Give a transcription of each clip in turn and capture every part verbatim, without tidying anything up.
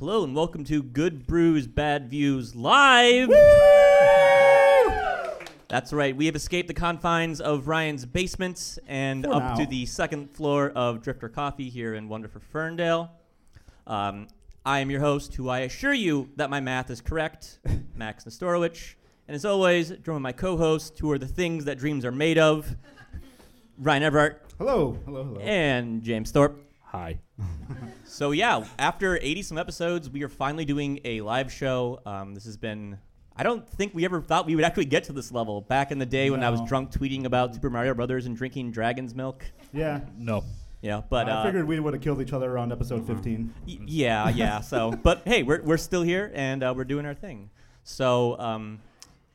Hello and welcome to Good Brews, Bad Views Live! Woo! That's right, we have escaped the confines of Ryan's basement and For up now. to the second floor of Drifter Coffee here in wonderful Ferndale. Um, I am your host, who I assure you that my math is correct, Max Nestorowicz. And as always, joined by my co-hosts, who are the things that dreams are made of, Ryan Everhart. Hello, hello, hello. And James Thorpe. Hi. So yeah, after eighty-some episodes, we are finally doing a live show. Um, this has been... I don't think we ever thought we would actually get to this level back in the day no. when I was drunk tweeting about Super Mario Brothers and drinking dragon's milk. Yeah. No. Yeah, but... I uh, figured we would have killed each other around episode fifteen. Y- yeah, yeah, so... But hey, we're we're still here, and uh, we're doing our thing. So um,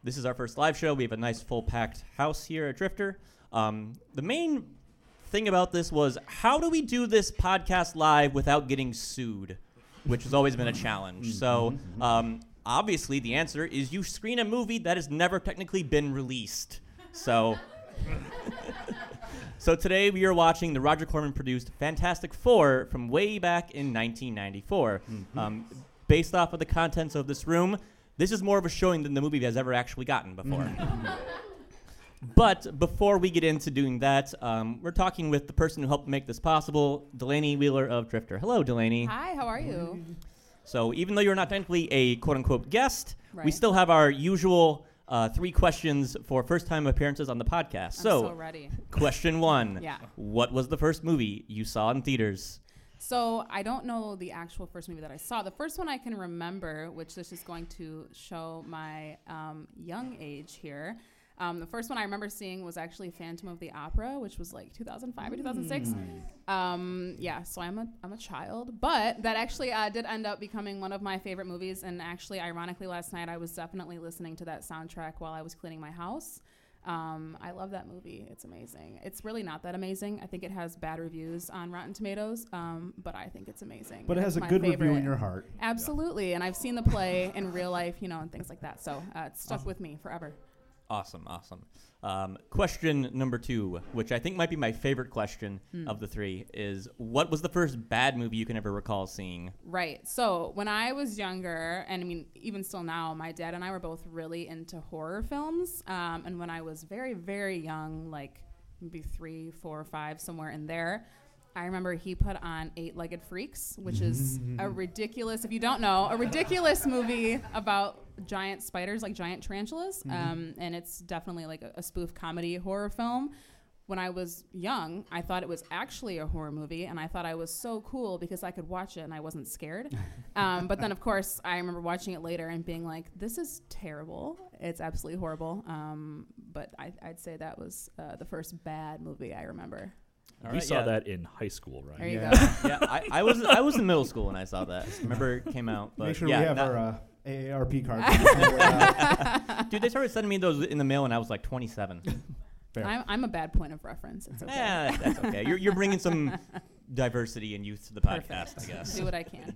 this is our first live show. We have a nice full-packed house here at Drifter. Um, the main... thing about this was, how do we do this podcast live without getting sued, which has always been a challenge. Mm-hmm. So um, obviously the answer is you screen a movie that has never technically been released. So so today we are watching the Roger Corman produced Fantastic Four from way back in nineteen ninety-four. Mm-hmm. Um, based off of the contents of this room, this is more of a showing than the movie has ever actually gotten before. But before we get into doing that, um, we're talking with the person who helped make this possible, Delaney Wheeler of Drifter. Hello, Delaney. Hi, how are you? So even though you're not technically a quote-unquote guest, right. we still have our usual uh, three questions for first-time appearances on the podcast. I'm so, so ready. Question one. Yeah. What was the first movie you saw in theaters? So I don't know the actual first movie that I saw. The first one I can remember, which this is going to show my um, young age here, Um, the first one I remember seeing was actually Phantom of the Opera, which was like two thousand five or two thousand six. Mm. Um, yeah, so I'm a I'm a child, but that actually uh, did end up becoming one of my favorite movies. And actually, ironically, last night I was definitely listening to that soundtrack while I was cleaning my house. Um, I love that movie. It's amazing. It's really not that amazing. I think it has bad reviews on Rotten Tomatoes, um, but I think it's amazing. But it has it's a good favorite. review in your heart. Absolutely, yeah. And I've seen the play in real life, you know, and things like that. So uh, it's stuck awesome. with me forever. Awesome, awesome. Um, question number two, which I think might be my favorite question mm. of the three, is what was the first bad movie you can ever recall seeing? Right. So when I was younger, and I mean, even still now, my dad and I were both really into horror films. Um, and when I was very, very young, like maybe three, four, or five, somewhere in there, I remember he put on Eight-Legged Freaks, which is a ridiculous, if you don't know, a ridiculous movie about giant spiders, like giant tarantulas. Mm-hmm. Um, and it's definitely like a, a spoof comedy horror film. When I was young, I thought it was actually a horror movie, and I thought I was so cool because I could watch it and I wasn't scared. Um, but then, of course, I remember watching it later and being like, this is terrible. It's absolutely horrible. Um, but I, I'd say that was uh, the first bad movie I remember. All we right, saw yeah. that in high school, right? There you yeah. go. yeah, I, I was I was in middle school when I saw that. I remember it came out. But Make sure yeah, we have our uh, A A R P card. Dude, they started sending me those in the mail when I was like twenty-seven. Fair. I'm, I'm a bad point of reference. It's okay. Yeah, that's okay. You're you're bringing some diversity and youth to the podcast, Perfect. I guess. Do what I can.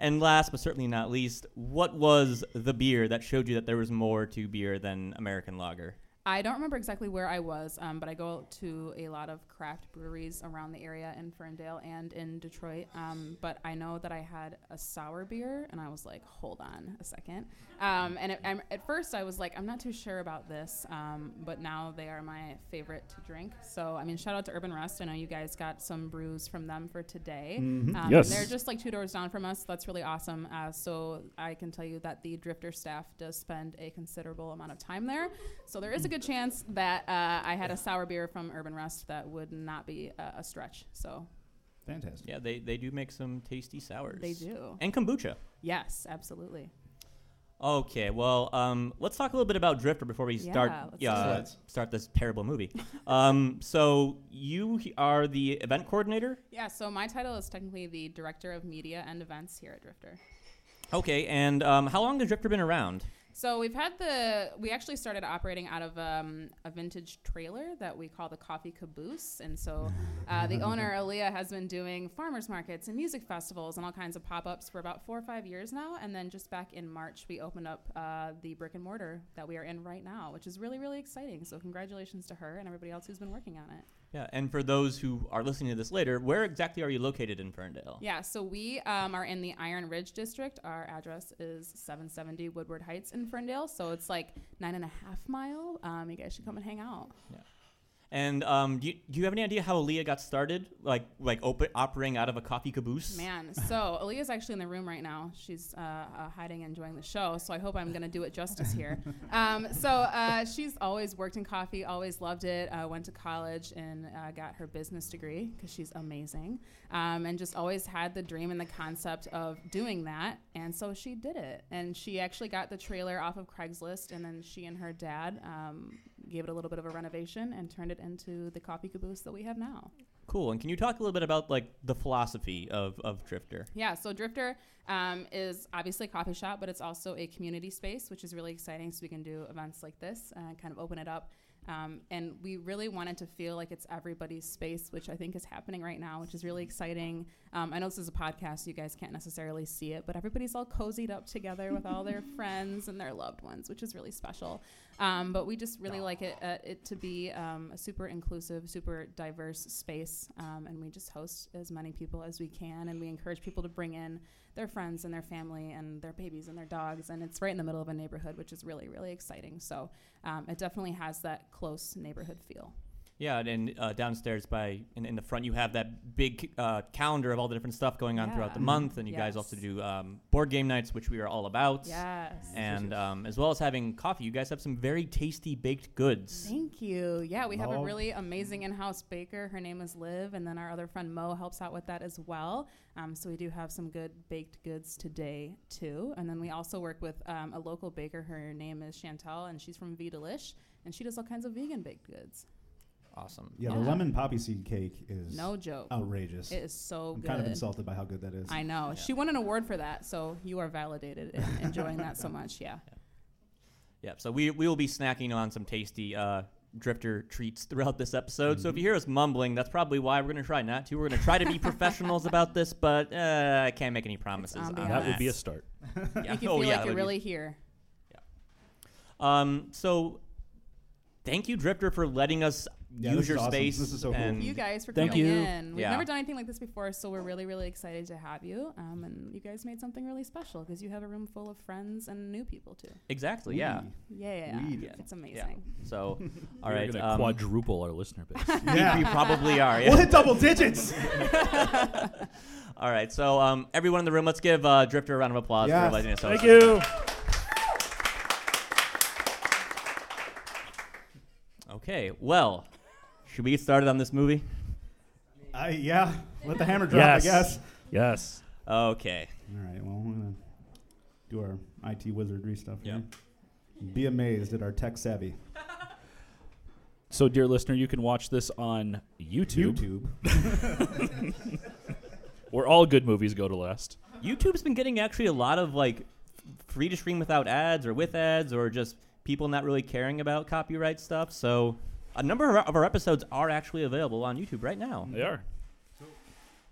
And last but certainly not least, what was the beer that showed you that there was more to beer than American lager? I don't remember exactly where I was, um, but I go to a lot of craft breweries around the area in Ferndale and in Detroit. Um, but I know that I had a sour beer, and I was like, hold on a second. Um, and it, I'm, at first I was like, I'm not too sure about this, um, but now they are my favorite to drink. So, I mean, shout out to Urban Rest. I know you guys got some brews from them for today. Mm-hmm. Um, yes. They're just like two doors down from us. So that's really awesome. Uh, so I can tell you that the Drifter staff does spend a considerable amount of time there. So there is a good chance that uh, I had a sour beer from Urban Rest that would not be uh, a stretch. So, fantastic. Yeah, they they do make some tasty sours. They do. And kombucha. Yes, absolutely. Okay, well, um, let's talk a little bit about Drifter before we yeah, start uh, start this terrible movie. um, so you are the event coordinator? Yeah, so my title is technically the Director of Media and Events here at Drifter. Okay, and um, how long has Drifter been around? So we've had the, we actually started operating out of um, a vintage trailer that we call the Coffee Caboose. And so uh, the owner, Aaliyah, has been doing farmers markets and music festivals and all kinds of pop-ups for about four or five years now. And then just back in March, we opened up uh, the brick and mortar that we are in right now, which is really, really exciting. So congratulations to her and everybody else who's been working on it. Yeah, and for those who are listening to this later, where exactly are you located in Ferndale? Yeah, so we um, are in the Iron Ridge District. Our address is seven seventy Woodward Heights in Ferndale, so it's like nine and a half mile. Um, you guys should come and hang out. Yeah. And um, do, you, do you have any idea how Aaliyah got started, like like op- operating out of a coffee caboose? Man, so Aaliyah's actually in the room right now. She's uh, uh, hiding and enjoying the show, so I hope I'm going to do it justice here. Um, so uh, she's always worked in coffee, always loved it, uh, went to college and uh, got her business degree because she's amazing, um, and just always had the dream and the concept of doing that, and so she did it. And she actually got the trailer off of Craigslist, and then she and her dad um, gave it a little bit of a renovation and turned it into the coffee caboose that we have now. Cool. And can you talk a little bit about like the philosophy of, of Drifter? Yeah. So Drifter um, is obviously a coffee shop, but it's also a community space, which is really exciting. So we can do events like this and kind of open it up. Um, and we really wanted to feel like it's everybody's space, which I think is happening right now, which is really exciting. Um, I know this is a podcast, so you guys can't necessarily see it, but everybody's all cozied up together with all their friends and their loved ones, which is really special. Um, but we just really Aww. like it, uh, it to be um, a super inclusive, super diverse space, um, and we just host as many people as we can, and we encourage people to bring in their friends and their family and their babies and their dogs, and it's right in the middle of a neighborhood, which is really, really exciting. So um, it definitely has that close neighborhood feel. Yeah, and uh, downstairs by in, in the front, you have that big uh, calendar of all the different stuff going on yeah. throughout the month, and you yes. guys also do um, board game nights, which we are all about. Yes. And um, as well as having coffee, you guys have some very tasty baked goods. Thank you. Yeah, we Mo. have a really amazing in-house baker. Her name is Liv, and then our other friend Mo helps out with that as well. Um, so we do have some good baked goods today, too. And then we also work with um, a local baker. Her name is Chantel, and she's from V-Delish, and she does all kinds of vegan baked goods. Awesome. Yeah, yeah, the lemon poppy seed cake is no joke. Outrageous. It is so I'm good. I'm kind of insulted by how good that is. I know. Yeah. She won an award for that, so you are validated in enjoying that so much. Yeah. yeah. Yeah. So we we will be snacking on some tasty uh, Drifter treats throughout this episode. Mm-hmm. So if you hear us mumbling, that's probably why. We're going to try not to. We're going to try to be professionals about this, but uh, I can't make any promises. On that, that would be a start. yeah. Make you feel oh, like yeah, you're really be... here. Yeah. Um. So. Thank you, Drifter, for letting us yeah, use your awesome. space. This is so cool. Thank you guys for coming in. We've yeah. never done anything like this before, so we're really, really excited to have you. Um, and you guys made something really special because you have a room full of friends and new people, too. Exactly, yeah. Yeah, yeah, yeah. yeah. It's amazing. Yeah. So, all right. We're going to um, quadruple our listener base. yeah. We probably are. Yeah. We'll hit double digits. All right, so um, everyone in the room, let's give uh, Drifter a round of applause yes. for letting us host. Thank you. Okay, well, should we get started on this movie? Uh, yeah, let the hammer drop, yes. I guess. Yes. Okay. All right, well, we're going to do our I T wizardry stuff yep. here. Be amazed at our tech savvy. So, dear listener, you can watch this on YouTube. YouTube. Where all good movies go to last. YouTube's been getting actually a lot of, like, free to stream without ads or with ads or just... people not really caring about copyright stuff, so a number of our episodes are actually available on YouTube right now. They are.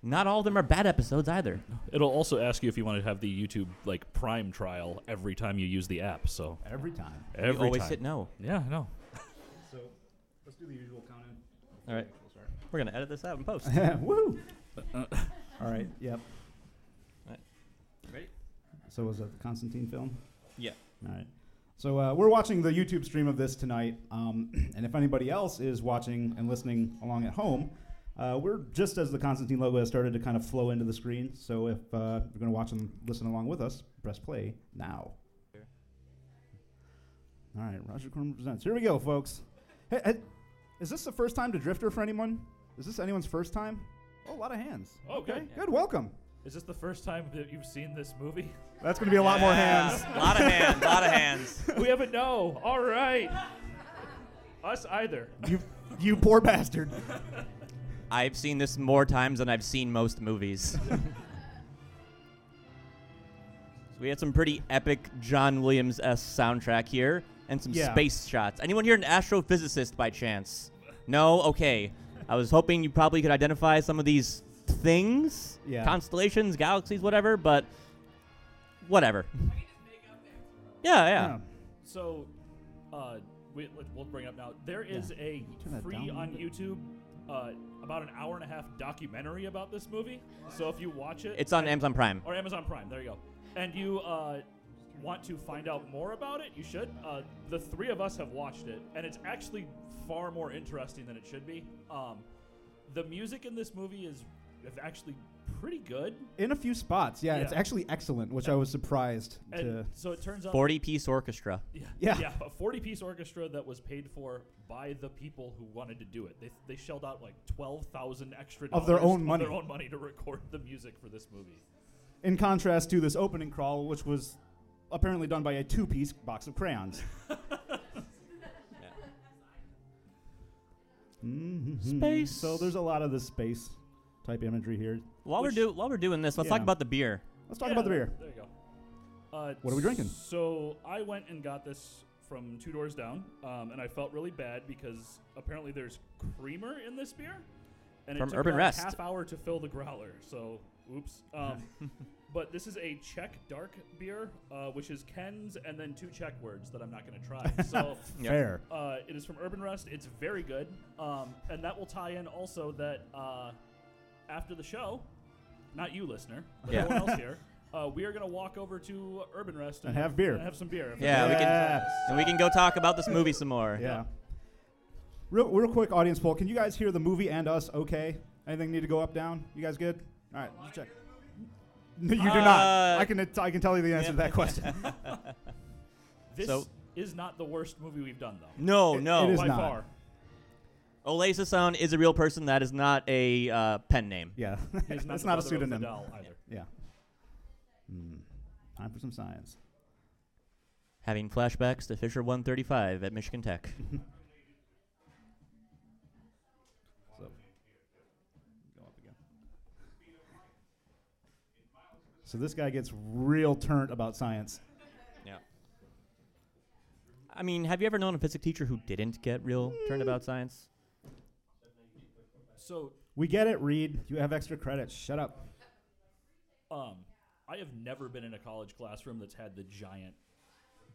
Not all of them are bad episodes either. It'll also ask you if you want to have the YouTube like Prime trial every time you use the app. So every time, every you always time. hit no. Yeah, no. So let's do the usual count in. All right, we're gonna edit this out and post. Woo! Uh, all right. Yep. All right. Ready? So was that the Constantine film? Yeah. All right. So uh, we're watching the YouTube stream of this tonight, um, and if anybody else is watching and listening along at home, uh, we're just as the Constantine logo has started to kind of flow into the screen, so if uh, you're going to watch and listen along with us, press play now. Sure. All right, Roger Corman presents. Here we go, folks. Hey, hey, is this the first time to Drifter for anyone? Is this anyone's first time? Oh, a lot of hands. Oh, okay. Good, yeah. good welcome. Is this the first time that you've seen this movie? That's going to be a lot yeah. more hands. A lot of hands. A lot of hands. We haven't no. All right. Us either. You you poor bastard. I've seen this more times than I've seen most movies. So we had some pretty epic John Williams-esque soundtrack here and some yeah. space shots. Anyone here an astrophysicist by chance? No? Okay. I was hoping you probably could identify some of these... things, yeah. constellations, galaxies, whatever, but whatever. Yeah, yeah. yeah. So, uh, we, we'll bring it up now. There is yeah. a free on YouTube uh, about an hour and a half documentary about this movie. So if you watch it... It's on and, Amazon Prime. Or Amazon Prime, there you go. And you uh, want to find out more about it, you should. Uh, the three of us have watched it, and it's actually far more interesting than it should be. Um, the music in this movie is actually... pretty good in a few spots. Yeah, yeah. It's actually excellent, which and, I was surprised to. So it turns out forty-piece orchestra. Yeah, yeah, yeah, a forty-piece orchestra that was paid for by the people who wanted to do it. They they shelled out like twelve thousand extra dollars of their own of money, their own money to record the music for this movie. In contrast to this opening crawl, which was apparently done by a two-piece box of crayons. Yeah. Mm-hmm. Space. So there's a lot of this space type imagery here. While Which, we're do while we're doing this, let's yeah. talk about the beer. Let's talk yeah, about the beer. There you go. Uh, what are we drinking? So I went and got this from Two Doors Down, um, and I felt really bad because apparently there's creamer in this beer, and from it took Urban Rest a half hour to fill the growler. So oops. Um, but this is a Czech dark beer, uh, which is Ken's and then two Czech words that I'm not going to try. So fair. Uh, it is from Urban Rest. It's very good, um, and that will tie in also that. Uh, After the show, not you, listener, but yeah. everyone else here, uh, we are going to walk over to Urban Rest and, and have beer. And have some beer. Yeah, we can, and we can go talk about this movie some more. Yeah. yeah. Real, real quick, audience poll. Can you guys hear the movie and us okay? Anything need to go up, down? You guys good? All right, you check. No, you uh, do not. I can t- I can tell you the answer yeah. to that question. This so. is not the worst movie we've done, though. No, it, no. It is by not. far. Ole Sasson is a real person. That is not a uh, pen name. Yeah. That's not, not a pseudonym. Either. Yeah. Mm. Time for some science. Having flashbacks to Fisher one thirty-five at Michigan Tech. So. Go up again. So this guy gets real turnt about science. Yeah. I mean, have you ever known a physics teacher who didn't get real mm. turnt about science? So we get it, Reed. You have extra credits. Shut up. Um, I have never been in a college classroom that's had the giant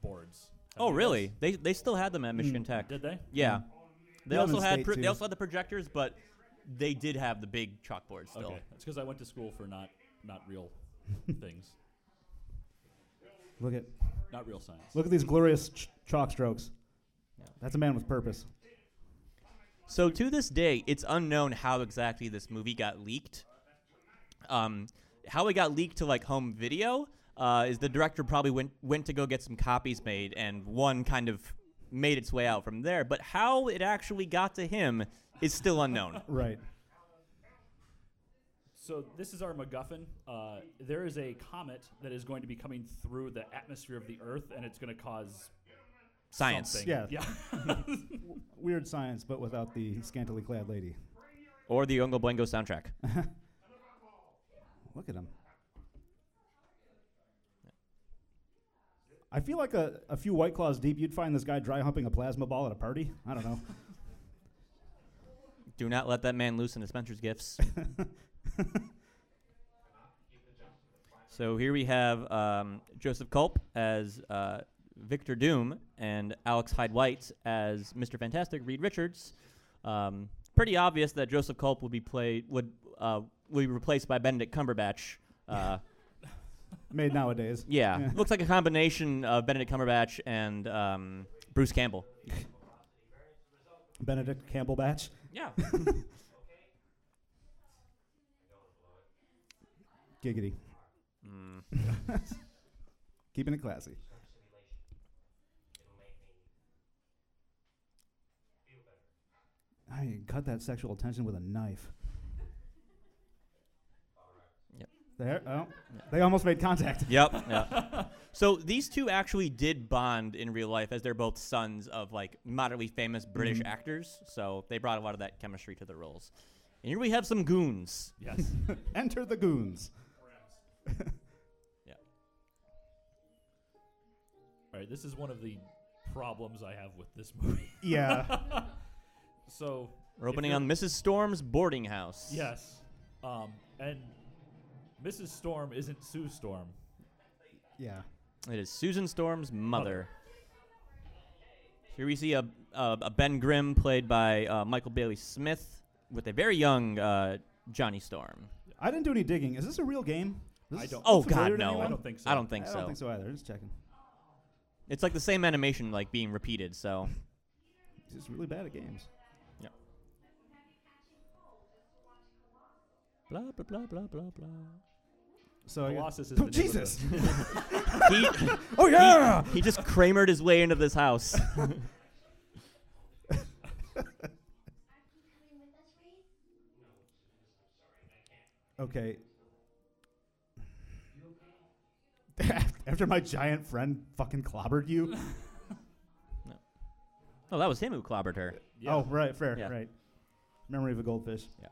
boards. Have oh, really? Guys? They they still had them at Michigan mm. Tech. Did they? Yeah. Mm. They, also had pro- they also had the projectors, but they did have the big chalkboards still. Okay. That's because I went to school for not not real things. Look at not real science. Look at these glorious ch- chalk strokes. Yeah. That's a man with purpose. So to this day, it's unknown how exactly this movie got leaked. Um, how it got leaked to like home video uh, is the director probably went went to go get some copies made, and one kind of made its way out from there. But how it actually got to him is still unknown. Right. So this is our MacGuffin. Uh, there is a comet that is going to be coming through the atmosphere of the Earth, and it's going to cause... Science. Something. Yeah. yeah. Weird science, but without the scantily clad lady. Or the Uncle Blanco soundtrack. Look at him. I feel like a, a few White Claws deep, you'd find this guy dry humping a plasma ball at a party. I don't know. Do not let that man loose in Spencer's gifts. So here we have um, Joseph Culp as... Uh, Victor Doom and Alex Hyde-White as Mister Fantastic, Reed Richards. Um, pretty obvious that Joseph Culp would be played would uh, would be replaced by Benedict Cumberbatch. Uh, Made nowadays. Yeah, yeah, looks like a combination of Benedict Cumberbatch and um, Bruce Campbell. Benedict Campbellbatch. Yeah. Giggity. Mm. Keeping it classy. I can cut that sexual attention with a knife. Yep. There. Oh, yep. They almost made contact. Yep. Yep. So these two actually did bond in real life, as they're both sons of like moderately famous British mm-hmm. actors. So they brought a lot of that chemistry to the roles. And here we have some goons. Yes. Enter the goons. Yeah. All right. This is one of the problems I have with this movie. Yeah. So we're opening on Missus Storm's boarding house. Yes, um, and Missus Storm isn't Sue Storm. Yeah, it is Susan Storm's mother. Oh. Here we see a, a, a Ben Grimm played by uh, Michael Bailey Smith with a very young uh, Johnny Storm. I didn't do any digging. Is this a real game? This I don't. Oh God, no! I don't think so. I don't think so. I don't think so either. Just checking. It's like the same animation, like being repeated. So, this is really bad at games. Yeah. Blah blah blah blah blah blah. So Colossus is oh, the Jesus. he, oh yeah! He, he just Kramered his way into this house. Okay. After my giant friend fucking clobbered you? No. Oh, that was him who clobbered her. Yeah. Oh, right, fair, yeah. right. Memory of a goldfish. Yeah.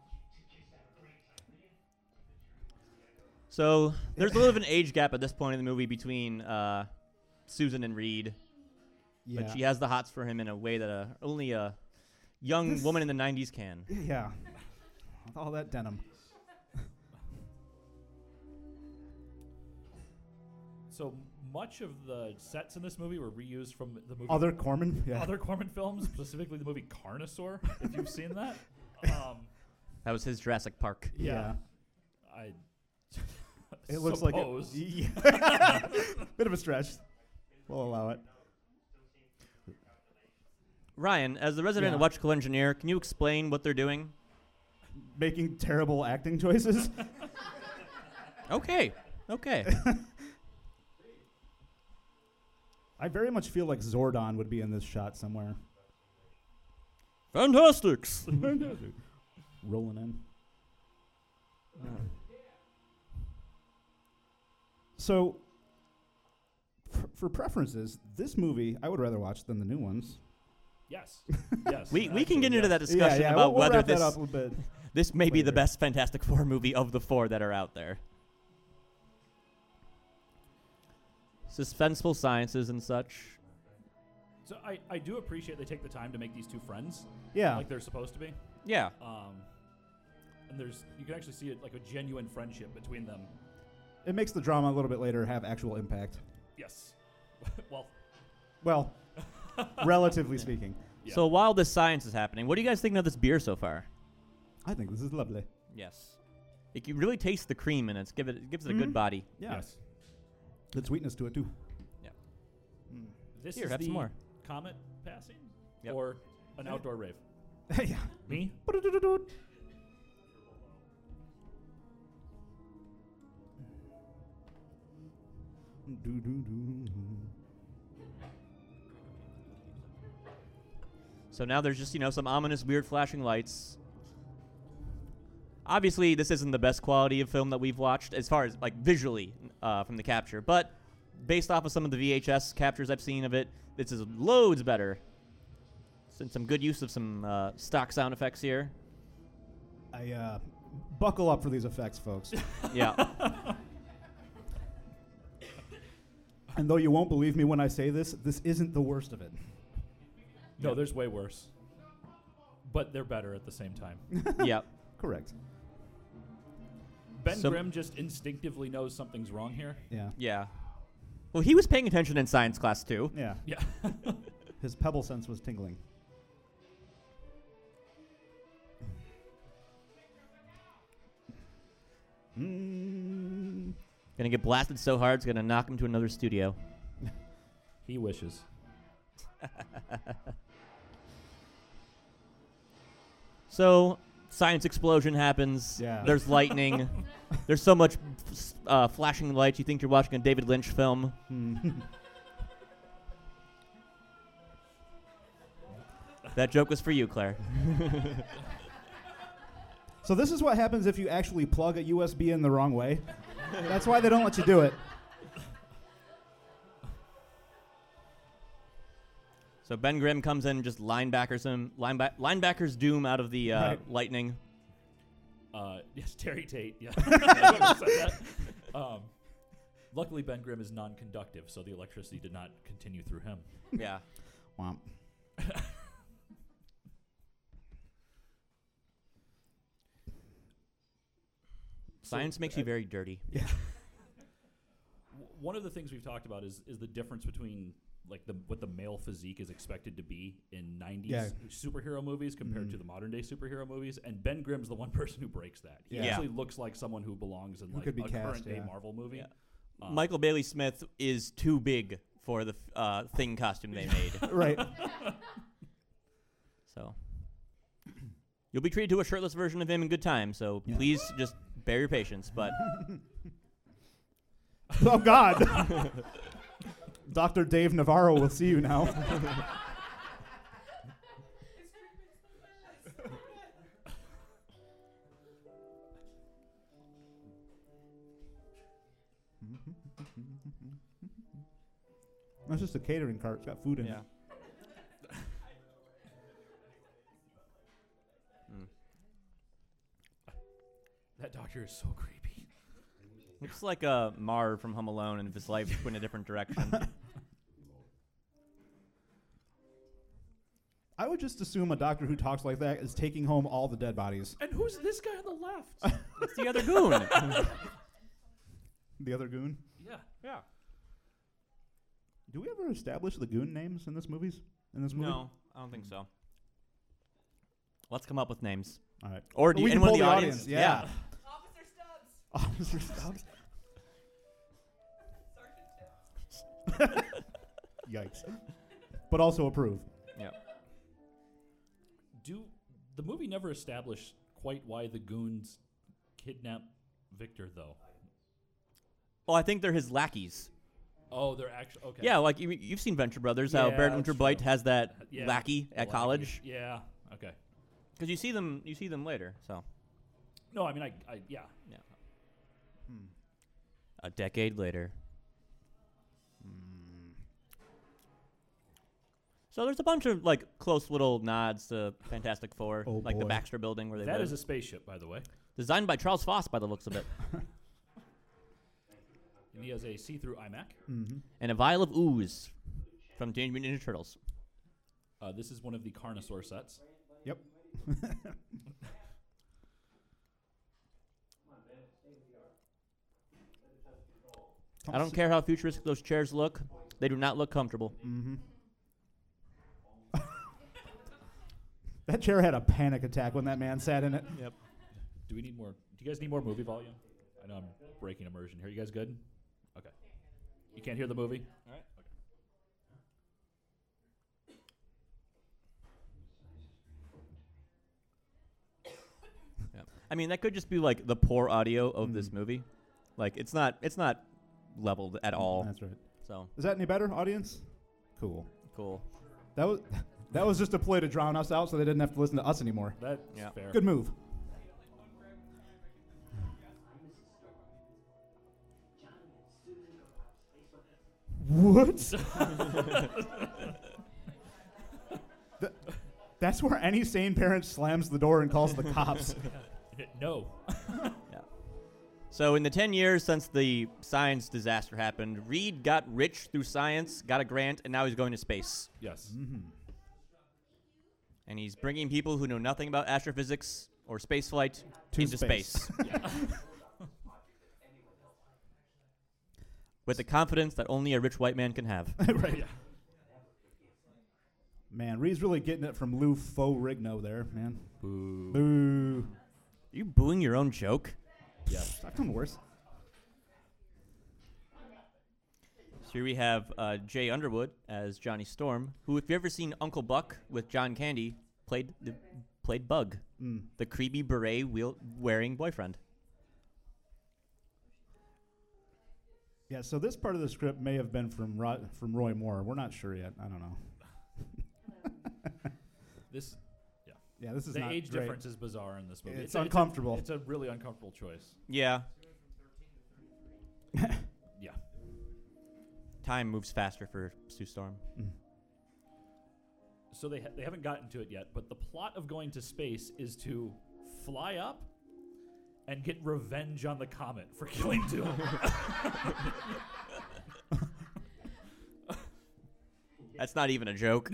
So there's a little of an age gap at this point in the movie between uh, Susan and Reed. Yeah. But she has the hots for him in a way that uh, only a young this woman in the nineties can. Yeah. With all that denim. So much of the sets in this movie were reused from the movie. Other Corman? Yeah. Other Corman films, specifically the movie Carnosaur, if you've seen that. Um, that was his Jurassic Park. Yeah. yeah. I It looks suppose. like it. Yeah. Bit of a stretch. We'll allow it. Ryan, as the resident yeah. electrical engineer, can you explain what they're doing? Making terrible acting choices. Okay. Okay. I very much feel like Zordon would be in this shot somewhere. Fantastics! Fantastic. Rolling in. Uh. So, for, for preferences, this movie I would rather watch than the new ones. Yes. yes. We we can get yes. into that discussion yeah, yeah. about we'll, we'll whether this up a bit this may later. be the best Fantastic Four movie of the four that are out there. Suspenseful sciences and such. So I, I do appreciate they take the time to make these two friends. Yeah. Like they're supposed to be. Yeah. Um, and there's you can actually see it like a genuine friendship between them. It makes the drama a little bit later have actual impact. Yes. well. Well, relatively speaking. Yeah. So while this science is happening, what do you guys think of this beer so far? I think this is lovely. Yes. It can really taste the cream and it's give it, it gives it mm-hmm. a good body. Yeah. Yes. Good sweetness to it too. Yeah. Mm. This Here, is have the some more. Comet passing yep. or an yeah. outdoor rave. yeah. Me? Do, do, do. So now there's just, you know, some ominous, weird flashing lights. Obviously, this isn't the best quality of film that we've watched as far as, like, visually uh, from the capture. But based off of some of the V H S captures I've seen of it, this is loads better. Some, some good use of some uh, stock sound effects here. I uh, buckle up for these effects, folks. yeah. And though you won't believe me when I say this, this isn't the worst of it. No, yeah. there's way worse. But they're better at the same time. yeah. Correct. Ben so Grimm just instinctively knows something's wrong here. Yeah. Yeah. Well, he was paying attention in science class, too. Yeah. Yeah. His pebble sense was tingling. Mm. Gonna get blasted so hard, it's gonna knock him to another studio. He wishes. So, science explosion happens. Yeah. There's lightning. There's so much uh, flashing lights, you think you're watching a David Lynch film. Mm. That joke was for you, Claire. So this is what happens if you actually plug a U S B in the wrong way. That's why they don't let you do it. So Ben Grimm comes in and just linebackers him. Lineba- linebackers doom out of the uh, right. lightning. Uh, yes, Terry Tate. Yeah. I said that. Um, luckily, Ben Grimm is non-conductive, so the electricity did not continue through him. Yeah. Womp. Science makes I, you very dirty. Yeah. One of the things we've talked about is is the difference between like the what the male physique is expected to be in nineties yeah. superhero movies compared mm-hmm. to the modern day superhero movies, and Ben Grimm's the one person who breaks that. He yeah. actually looks like someone who belongs in who like a cast, current yeah. day Marvel movie. Yeah. Um, Michael Bailey Smith is too big for the uh, thing costume they made. Right. So you'll be treated to a shirtless version of him in good time. So yeah. please just bear your patience. But oh God. Doctor Dave Navarro will see you now. That's just a catering cart. It's got food in yeah. it. mm. That doctor is so creepy. Looks like a Marv from Home Alone, and if his life went in a different direction. I would just assume a doctor who talks like that is taking home all the dead bodies. And who's this guy on the left? It's the other goon. The other goon? Yeah. Yeah. Do we ever establish the goon names in this movies? In this movie? No, I don't think so. Let's come up with names. All right. Or do you, anyone in the, the audience? audience. Yeah. yeah. Officer Stubbs. Officer Stubbs. Sergeant Stubbs. Yikes. But also approve. Yeah. Do the movie never established quite why the goons kidnap Victor though? Oh, I think they're his lackeys. Oh, they're actually okay. Yeah, like you, you've seen Venture Brothers, yeah, how Baron Winterblight has that yeah. lackey at lackey. college. Yeah. Okay. Because you see them, you see them later. So. No, I mean, I, I yeah, yeah. Hmm. A decade later. Hmm. So there's a bunch of like close little nods to Fantastic Four, oh, like boy. the Baxter Building where they. That live. Is a spaceship, by the way. Designed by Charles Foss, by the looks of it. And he has a see-through iMac. Mm-hmm. And a vial of ooze from Teenage Mutant Ninja Turtles. Uh, this is one of the Carnosaur sets. Yep. I don't care how futuristic those chairs look. They do not look comfortable. Mm-hmm. That chair had a panic attack when that man sat in it. Yep. Do we need more? Do you guys need more movie volume? I know I'm breaking immersion here. You guys good? Okay. You can't hear the movie? All right. Okay. Yeah. I mean, that could just be like the poor audio of mm. this movie. Like it's not it's not leveled at all. That's right. So. Is that any better, audience? Cool. Cool. That was that was just a ploy to drown us out so they didn't have to listen to us anymore. That's yeah. fair. Good move. What? the, that's where any sane parent slams the door and calls the cops. No. Yeah. So in the ten years since the science disaster happened, Reed got rich through science, got a grant, and now he's going to space. Yes. Mm-hmm. And he's bringing people who know nothing about astrophysics or spaceflight into space. space. Yeah. With the confidence that only a rich white man can have. Right. Yeah. Man, Reed's really getting it from Lou Faux Rigno there, man. Boo. Boo. Are you booing your own joke? Yeah. I've done worse. So here we have uh, Jay Underwood as Johnny Storm, who, if you've ever seen Uncle Buck with John Candy, played the, played Bug, mm. the creepy beret-wearing boyfriend. Yeah, so this part of the script may have been from Ro- from Roy Moore. We're not sure yet. I don't know. This, yeah, yeah. This is the not age great. difference is bizarre in this movie. It's, it's uncomfortable. A, it's, a, it's a really uncomfortable choice. Yeah. Yeah. Time moves faster for Sue Storm. Mm. So they ha- they haven't gotten to it yet, but the plot of going to space is to fly up and get revenge on the comet for killing Doom. That's not even a joke.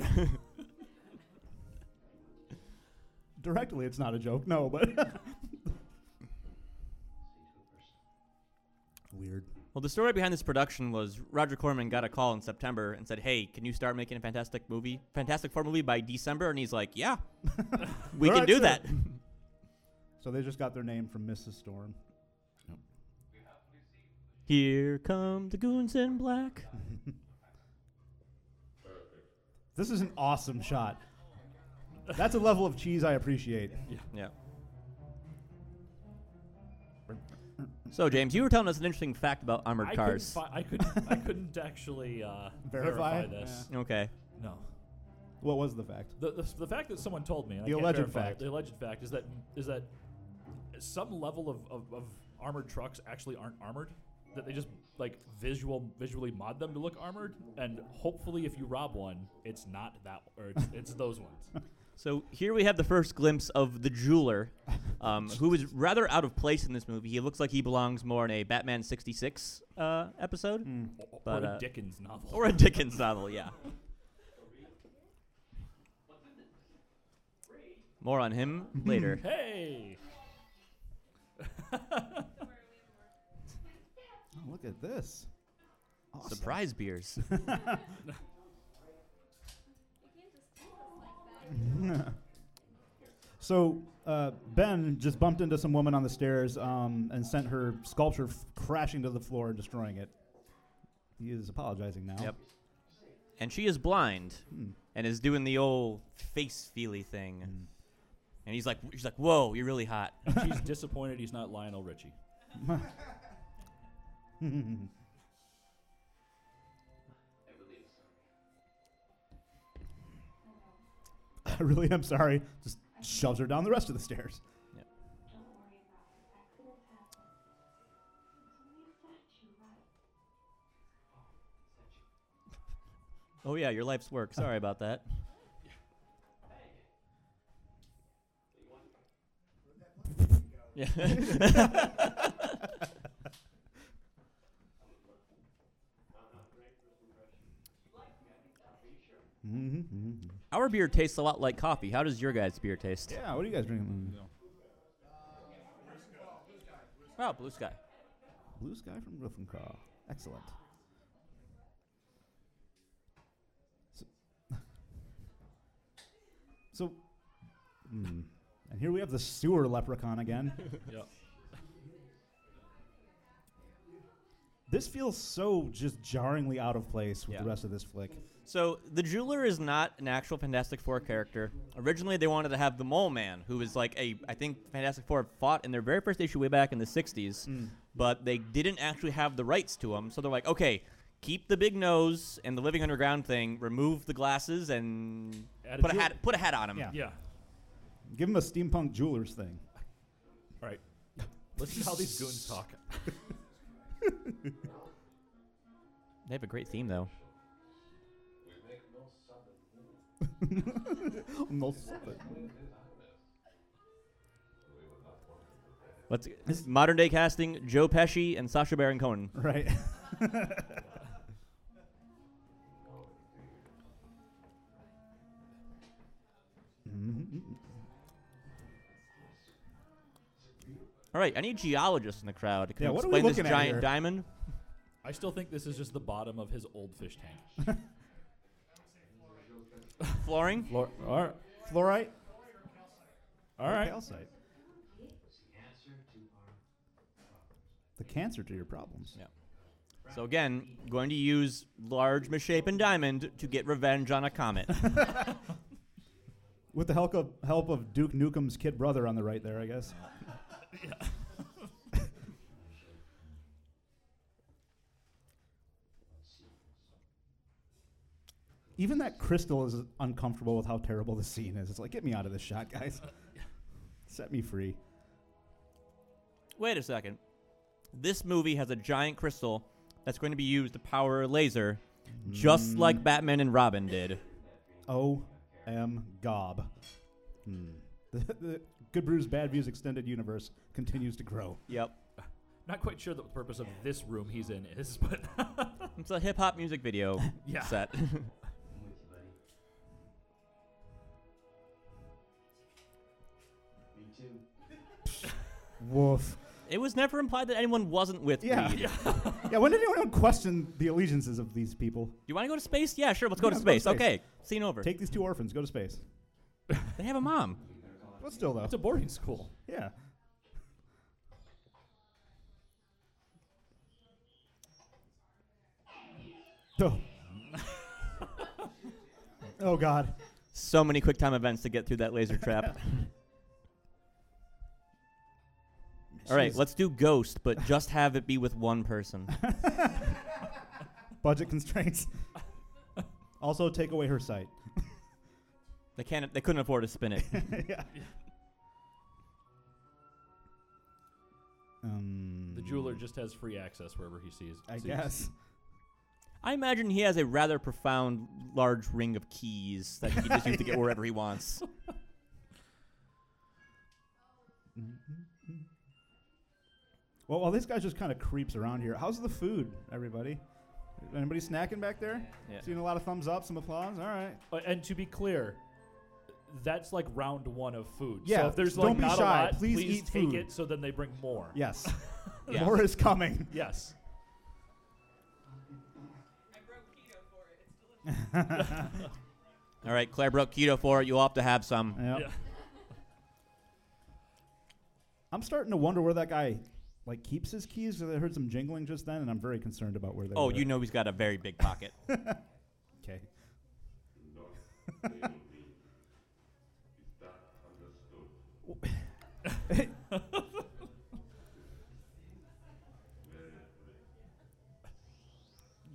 Directly, it's not a joke. No, but weird. Well, the story behind this production was Roger Corman got a call in September and said, "Hey, can you start making a Fantastic movie, Fantastic Four movie by December?" And he's like, "Yeah, we can right, do sure. that." So they just got their name from Missus Storm. Yep. Here come the goons in black. This is an awesome shot. That's a level of cheese I appreciate. Yeah. yeah. So, James, you were telling us an interesting fact about armored I cars. Couldn't fi- I, couldn't, I couldn't actually uh, verify, verify this. Yeah. Okay. No. What was the fact? The, the, the fact that someone told me. And the I can't alleged verify fact. It, the alleged fact is that is that some level of, of, of armored trucks actually aren't armored. That they just like visual visually mod them to look armored, and hopefully, if you rob one, it's not that, or it's, it's those ones. So here we have the first glimpse of the jeweler, um, who is rather out of place in this movie. He looks like he belongs more in a Batman sixty-six uh, episode. Mm. Or, but, or a uh, Dickens novel. Or a Dickens novel, yeah. More on him later. Hey! Oh, look at this. Awesome. Surprise beers. So uh, Ben just bumped into some woman on the stairs um, and sent her sculpture f- crashing to the floor and destroying it. He is apologizing now. Yep. And she is blind hmm. and is doing the old face feely thing. Hmm. And he's like, she's like, "Whoa, you're really hot." And she's disappointed he's not Lionel Richie. I really am sorry. Just shoves her down the rest of the stairs. Yep. Oh, yeah, your life's work. Sorry about that. Yeah. Mm-hmm. Our beer tastes a lot like coffee. How does your guys' beer taste? Yeah, what do you guys drink? Mm-hmm. Oh, Blue Sky. Blue Sky from Griffenkaw. Excellent. So, so mm. and here we have the sewer leprechaun again. Yep. This feels so just jarringly out of place with yeah. the rest of this flick. So the jeweler is not an actual Fantastic Four character. Originally, they wanted to have the Mole Man, who is like a, I think Fantastic Four fought in their very first issue way back in the sixties, mm. but they didn't actually have the rights to him. So they're like, okay, keep the big nose and the living underground thing, remove the glasses, and Add put a, a hat put a hat on him. Yeah. yeah. Give him a steampunk jeweler's thing. All right. Listen to how these goons talk. They have a great theme, though. No Let's. This is modern day casting: Joe Pesci and Sacha Baron Cohen. Right. Mm-hmm. All right, any geologists in the crowd can yeah, what explain are we looking this giant at here? Diamond? I still think this is just the bottom of his old fish tank. Flooring? Floor, or, fluorite? All right. Calcite. The cancer to your problems. Yeah. So again, going to use large misshapen diamond to get revenge on a comet. With the help of, help of Duke Nukem's kid brother on the right there, I guess. Yeah. Even that crystal is uncomfortable with how terrible the scene is. It's like, get me out of this shot, guys. Set me free. Wait a second. This movie has a giant crystal that's going to be used to power a laser, mm. just like Batman and Robin did. O M Gob. Hmm. Good Brews, Bad Views extended universe continues to grow. Yep. Not quite sure the purpose of this room he's in is, but... It's a hip-hop music video yeah. set. Woof. It was never implied that anyone wasn't with yeah. Reed. yeah, when did anyone question the allegiances of these people? Do you want to go to space? Yeah, sure, let's go, yeah, to, space. go to space. Okay, scene over. Take these two orphans, go to space. They have a mom. Well, still, though. It's a boarding school. Yeah. Oh. Oh, God. So many quick time events to get through that laser trap. All right, let's do Ghost, but just have it be with one person. Budget constraints. Also, take away her sight. They can't. They couldn't afford to spin it. yeah. Um, the jeweler just has free access wherever he sees. I sees. guess. I imagine he has a rather profound, large ring of keys that he can just use to get yeah. wherever he wants. Well, while this guy just kind of creeps around here, how's the food, everybody? Anybody snacking back there? Yeah. Seeing a lot of thumbs up, some applause. All right. Uh, and to be clear, that's like round one of food. Yeah. So if there's don't like be not shy. a lot, please, please eat take food. it so then they bring more. Yes. yeah. More is coming. Yes. I broke keto for it. It's delicious. All right, Claire broke keto for it. You'll have to have some. Yep. Yeah. I'm starting to wonder where that guy... like keeps his keys because I heard some jingling just then, and I'm very concerned about where they are. Oh, were. You know he's got a very big pocket. Okay.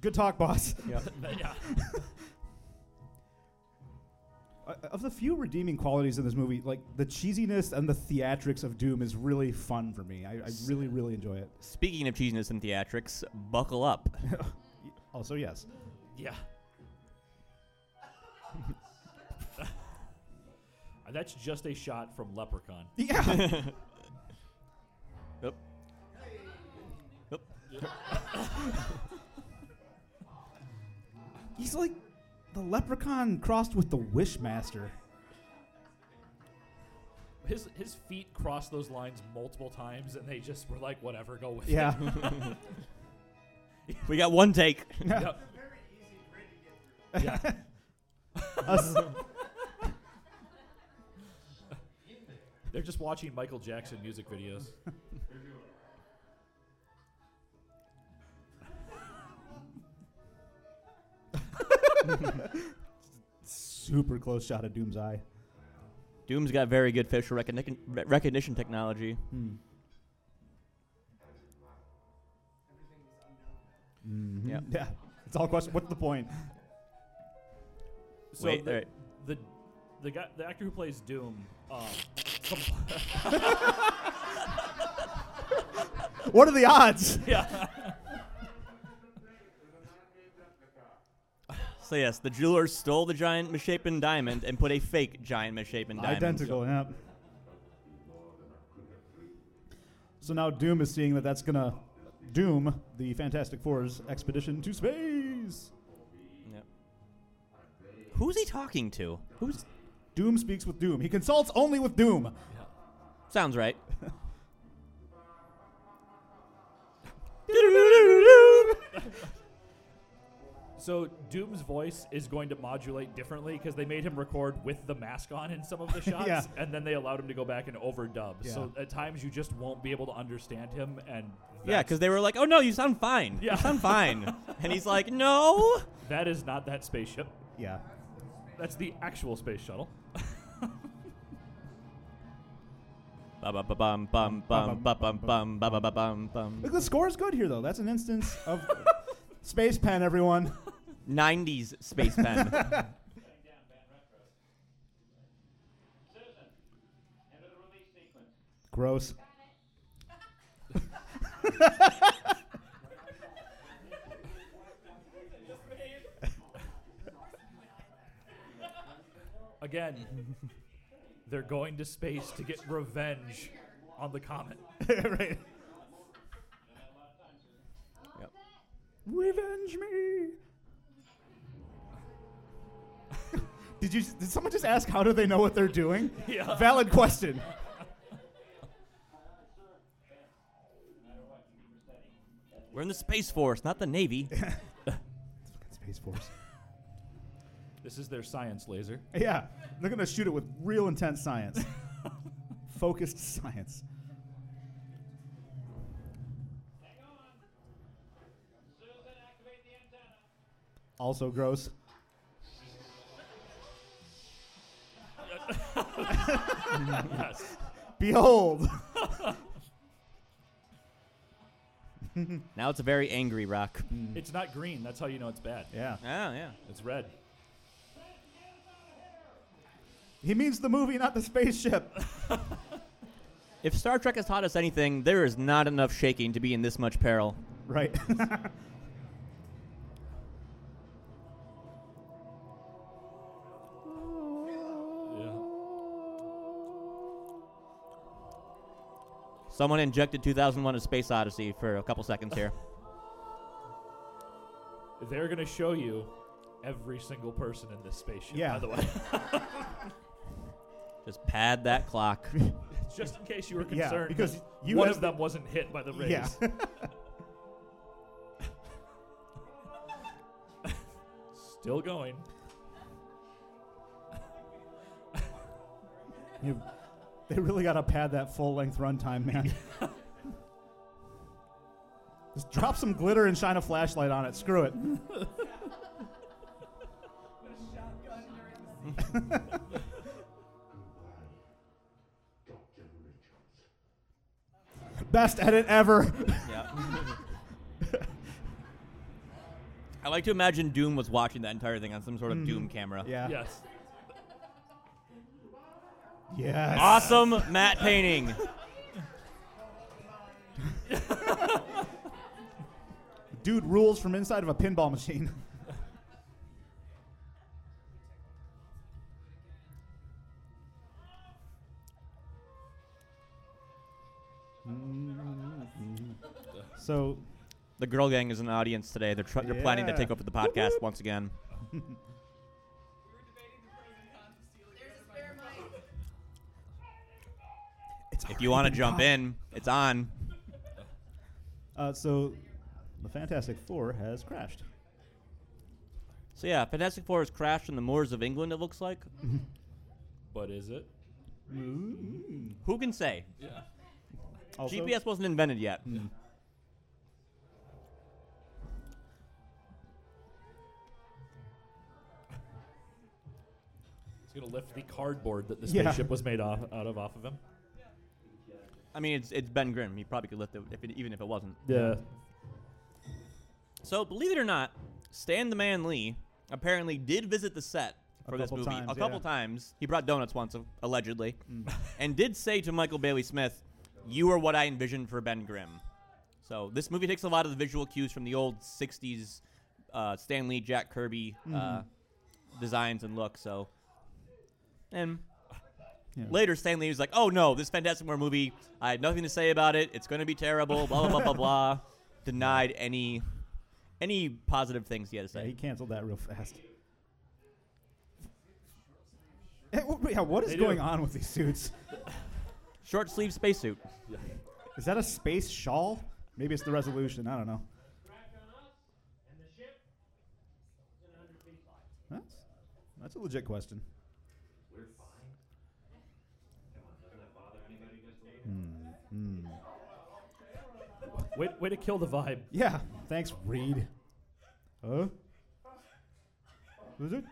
Good talk, boss. Yeah. Uh, of the few redeeming qualities in this movie, like the cheesiness and the theatrics of Doom is really fun for me. I, I really, really enjoy it. Speaking of cheesiness and theatrics, buckle up. Also, yes. Yeah. That's just a shot from Leprechaun. Yeah. Yep. Yep. He's like... the leprechaun crossed with the Wishmaster. His his feet crossed those lines multiple times, and they just were like, whatever, go with yeah. it. Yeah. We got one take. Yeah. Yep. It's a very easy grid to get through. Yeah. Us. They're just watching Michael Jackson music videos. Super close shot of Doom's eye. Doom's got very good facial recognition recognition technology. Hmm. Mm-hmm. Yep. Yeah, it's all question. What's the point? So Wait, the, right. the the guy, the actor who plays Doom. Um, what are the odds? Yeah. So, yes, the jeweler stole the giant misshapen diamond and put a fake giant misshapen diamond. Identical, yeah. So now Doom is seeing that that's going to doom the Fantastic Four's expedition to space. Yep. Who's he talking to? Who's Doom speaks with Doom. He consults only with Doom. Yeah. Sounds right. So Doom's voice is going to modulate differently because they made him record with the mask on in some of the shots, yeah. and then they allowed him to go back and overdub. Yeah. So at times you just won't be able to understand him. And yeah, because they were like, oh, no, you sound fine. Yeah. You sound fine. And he's like, no. That is not that spaceship. Yeah. That's the actual space shuttle. Look, the score's good here, though. That's an instance of... Space pen, everyone. nineties space pen. Gross. Again, they're going to space to get revenge on the comet. Right. Revenge me. Did you? Did someone just ask how do they know what they're doing? Yeah. Valid question. We're in the Space Force, not the Navy. Space Force. This is their science laser. Yeah. They're going to shoot it with real intense science. Focused science. Hang on. Susan, activate the antenna. Also gross. Yes. Behold. Now it's a very angry rock. Mm. It's not green. That's how you know it's bad. Yeah. Yeah, yeah. It's red. He means the movie, not the spaceship. If Star Trek has taught us anything, there is not enough shaking to be in this much peril. Right. Someone injected two thousand one A Space Odyssey for a couple seconds here. They're going to show you every single person in this spaceship, yeah. by the way. Just pad that clock. Just in case you were concerned yeah, because you one of them wasn't hit by the rays. Yeah. Still going. you They really got to pad that full-length runtime, man. Just drop some glitter and shine a flashlight on it. Screw it. Best edit ever. Yeah. I like to imagine Doom was watching that entire thing on some sort of mm. Doom camera. Yeah. Yes. Yes. Awesome matte painting. Dude rules from inside of a pinball machine. So, the girl gang is in the audience today. They're, tr- they're yeah. planning to take over the podcast Whoop. once again. If you want to jump in, it's on. Uh, so, the Fantastic Four has crashed. So, yeah, Fantastic Four has crashed in the moors of England, it looks like. But is it? Mm-hmm. Who can say? Yeah. Also, G P S wasn't invented yet. Mm. He's going to lift the cardboard that the spaceship yeah. was made off, out of off of him. I mean, it's it's Ben Grimm. He probably could lift it, if it even if it wasn't. Yeah. So, believe it or not, Stan the Man Lee apparently did visit the set for this movie times, a couple yeah. times. He brought donuts once, allegedly, mm. and did say to Michael Bailey Smith, "You are what I envisioned for Ben Grimm." So, this movie takes a lot of the visual cues from the old sixties uh, Stan Lee, Jack Kirby mm. uh, designs and look. So, and. Yeah. Later, Stan Lee was like, oh, no, this Fantastic Four movie, I had nothing to say about it. It's going to be terrible, blah, blah, blah, blah, blah. Denied any any positive things he had to say. Yeah, he canceled that real fast. Hey, w- yeah, what is they going do. on with these suits? Short sleeve spacesuit. Yeah. Is that a space shawl? Maybe it's the resolution. I don't know. That's, that's a legit question. Mm, mm. Way, way to kill the vibe. Yeah. Thanks, Reed. Huh? Who's it?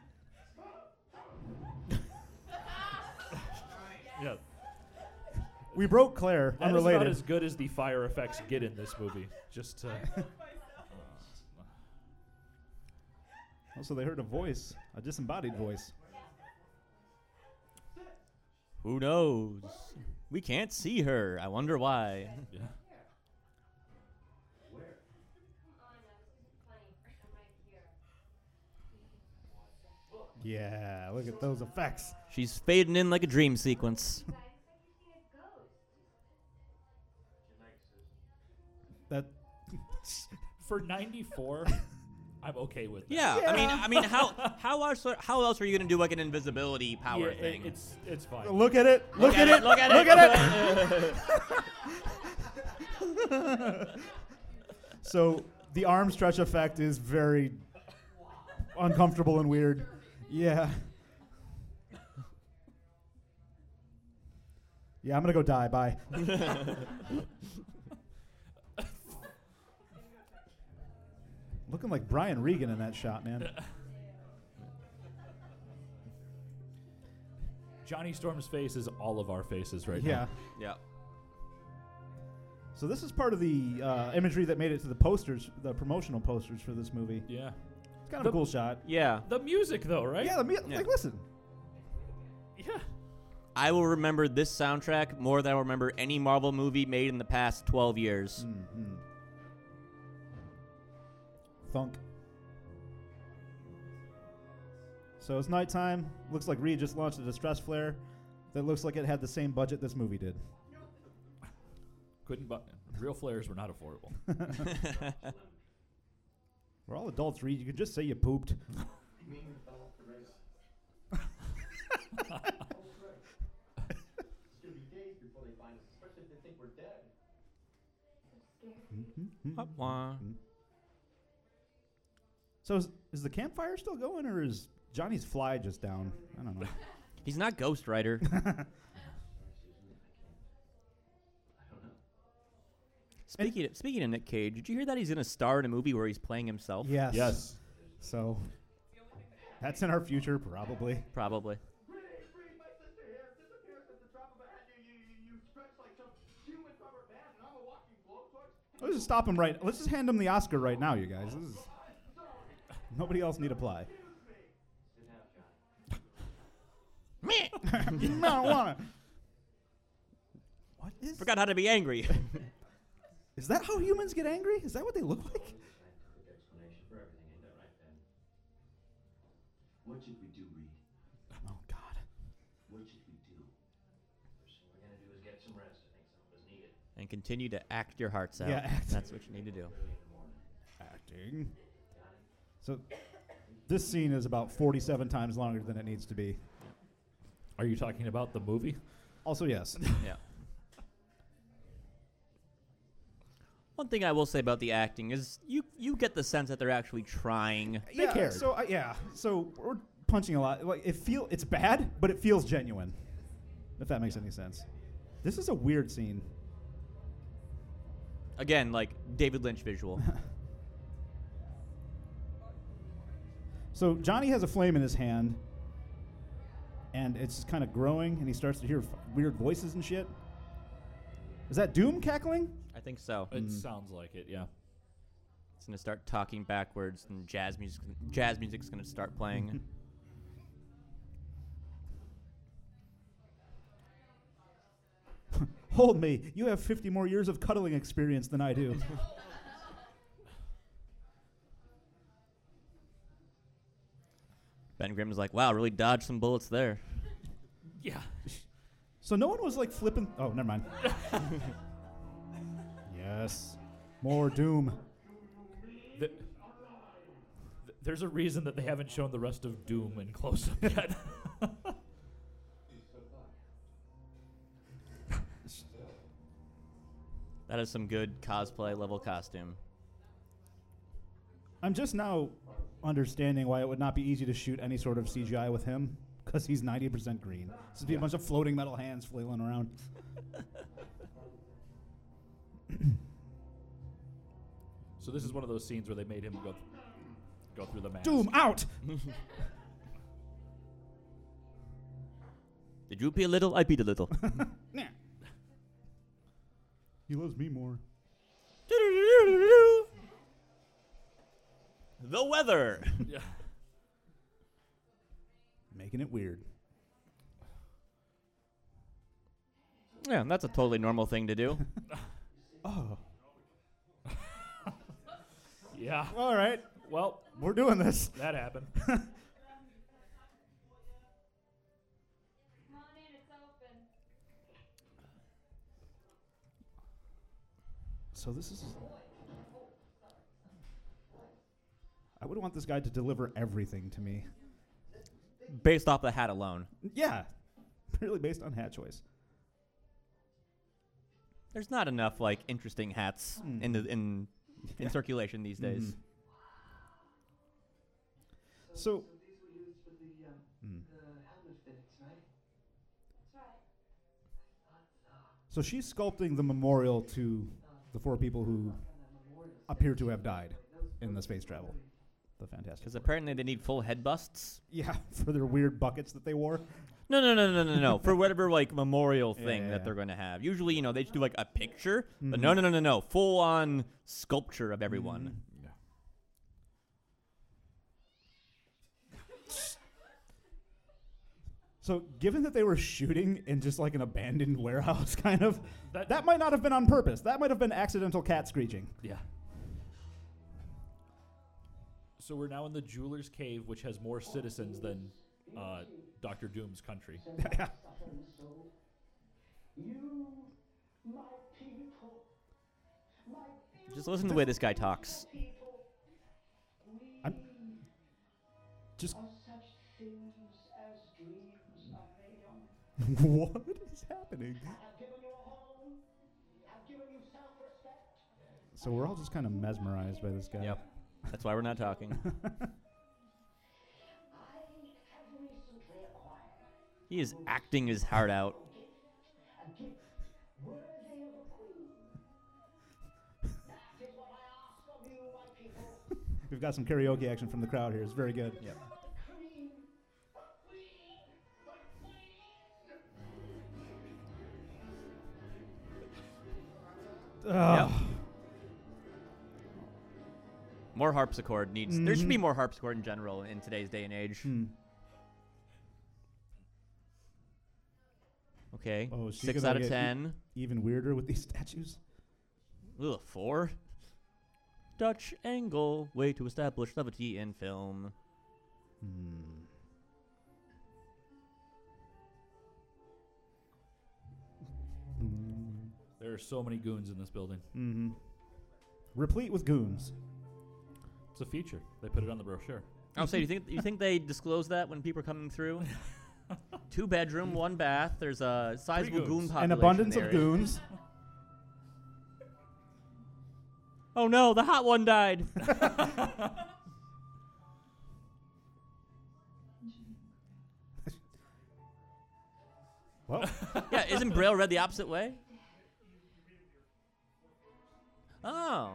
Yeah. We broke Claire. That unrelated. Is about as good as the fire effects get in this movie. Just to also, they heard a voice, a disembodied voice. Who knows? We can't see her. I wonder why. Yeah. Yeah, look at those effects. She's fading in like a dream sequence. That for ninety-four, I'm okay with that. Yeah, yeah, I mean, I mean, how how else how else are you gonna do like an invisibility power yeah, thing? It's it's fine. Look at it. Look, look at, at it. Look at it. Look at it. So the arm stretch effect is very uncomfortable and weird. Yeah. Yeah, I'm going to go die. Bye. Looking like Brian Regan in that shot, man. Johnny Storm's face is all of our faces right yeah. now. Yeah. Yeah. So this is part of the uh, imagery that made it to the posters, the promotional posters for this movie. Yeah. It's kind of a cool shot. Yeah. The music, though, right? Yeah, the mu- yeah. Like, listen. Yeah. I will remember this soundtrack more than I will remember any Marvel movie made in the past twelve years. Mm-hmm. Thunk. So it's nighttime. Looks like Reed just launched a distress flare that looks like it had the same budget this movie did. Couldn't button. Real flares were not affordable. We're all adults, Reed. You could just say you pooped. So is, is the campfire still going, or is Johnny's fly just down? I don't know. He's not Ghost Rider. Speaking of, speaking of Nick Cage, did you hear that he's going to star in a movie where he's playing himself? Yes. Yes. So that's in our future, probably. Probably. Let's just stop him right. Let's just hand him the Oscar right now, you guys. This is, nobody else need apply. Me. I don't want to. What is? Forgot how to be angry. Is that how humans get angry? Is that what they look like? What should we do, Reed? Oh, God. What should we do? First thing we're going to do is get some rest. I think some of us need it. And continue to act your hearts out. Yeah, act. That's what you need to do. Acting. So this scene is about forty-seven times longer than it needs to be. Are you talking about the movie? Also, yes. Yeah. One thing I will say about the acting is you, you get the sense that they're actually trying. They yeah, cared. So uh, yeah, so we're punching a lot. Like it feel it's bad, but it feels genuine. If that makes any sense. This is a weird scene. Again, like David Lynch visual. So Johnny has a flame in his hand, and it's kind of growing, and he starts to hear f- weird voices and shit. Is that Doom cackling? I think so. It mm. sounds like it, yeah. It's going to start talking backwards, and jazz music, jazz music's going to start playing. Hold me. You have fifty more years of cuddling experience than I do. Ben Grimm's like, wow, really dodged some bullets there. Yeah. So no one was, like, flipping... Oh, never mind. Yes. More Doom. The, th- there's a reason that they haven't shown the rest of Doom in close-up yet. That is some good cosplay-level costume. I'm just now understanding why it would not be easy to shoot any sort of C G I with him, because he's ninety percent green. This would be yeah. a bunch of floating metal hands flailing around. So this is one of those scenes where they made him go, th- go through the mask. Doom out! Did you pee a little? I peed a little. Nah. He loves me more. The weather! Yeah. Making it weird. Yeah, that's a totally normal thing to do. Oh. Yeah. All right. Well, we're doing this. That happened. So this is... I would want this guy to deliver everything to me. Based off the hat alone. Yeah. Really based on hat choice. There's not enough, like, interesting hats mm. in the in in circulation these days. Mm-hmm. So, so, so these were used for the, um, mm. the helmet fittings, right? That's right. I thought so. So she's sculpting the memorial to the four people who appear to have died in the space travel. The Fantastic Four. Because apparently they need full head busts. Yeah, for their weird buckets that they wore. No, no, no, no, no, no. For whatever, like, memorial thing yeah, that they're going to have. Usually, you know, they just do, like, a picture. Mm-hmm. But no, no, no, no, no. Full-on sculpture of everyone. Mm-hmm. So, given that they were shooting in just like an abandoned warehouse, kind of, that, that might not have been on purpose. That might have been accidental cat screeching. Yeah. So we're now in the Jeweler's Cave, which has more citizens than uh, Doctor Doom's country. Just listen to the way this guy talks. I'm just... What is happening? I've given you a home. I've given you self-respect. So we're all just kind of mesmerized by this guy. Yep. That's why we're not talking. He is acting his heart out. We've got some karaoke action from the crowd here. It's very good. Yep. Yep. More harpsichord needs. Mm-hmm. There should be more harpsichord in general in today's day and age. Hmm. Okay. Oh, six out of ten. E- even weirder with these statues. Ugh, four. Dutch angle, way to establish levity in film. Hmm. There are so many goons in this building. Mm-hmm. Replete with goons. It's a feature. They put it on the brochure. I'll say, you think you think they disclose that when people are coming through? Two bedroom, one bath. There's a sizable goon population. An abundance of goons. Oh no, the hot one died. Well, yeah, isn't Braille read the opposite way? Oh.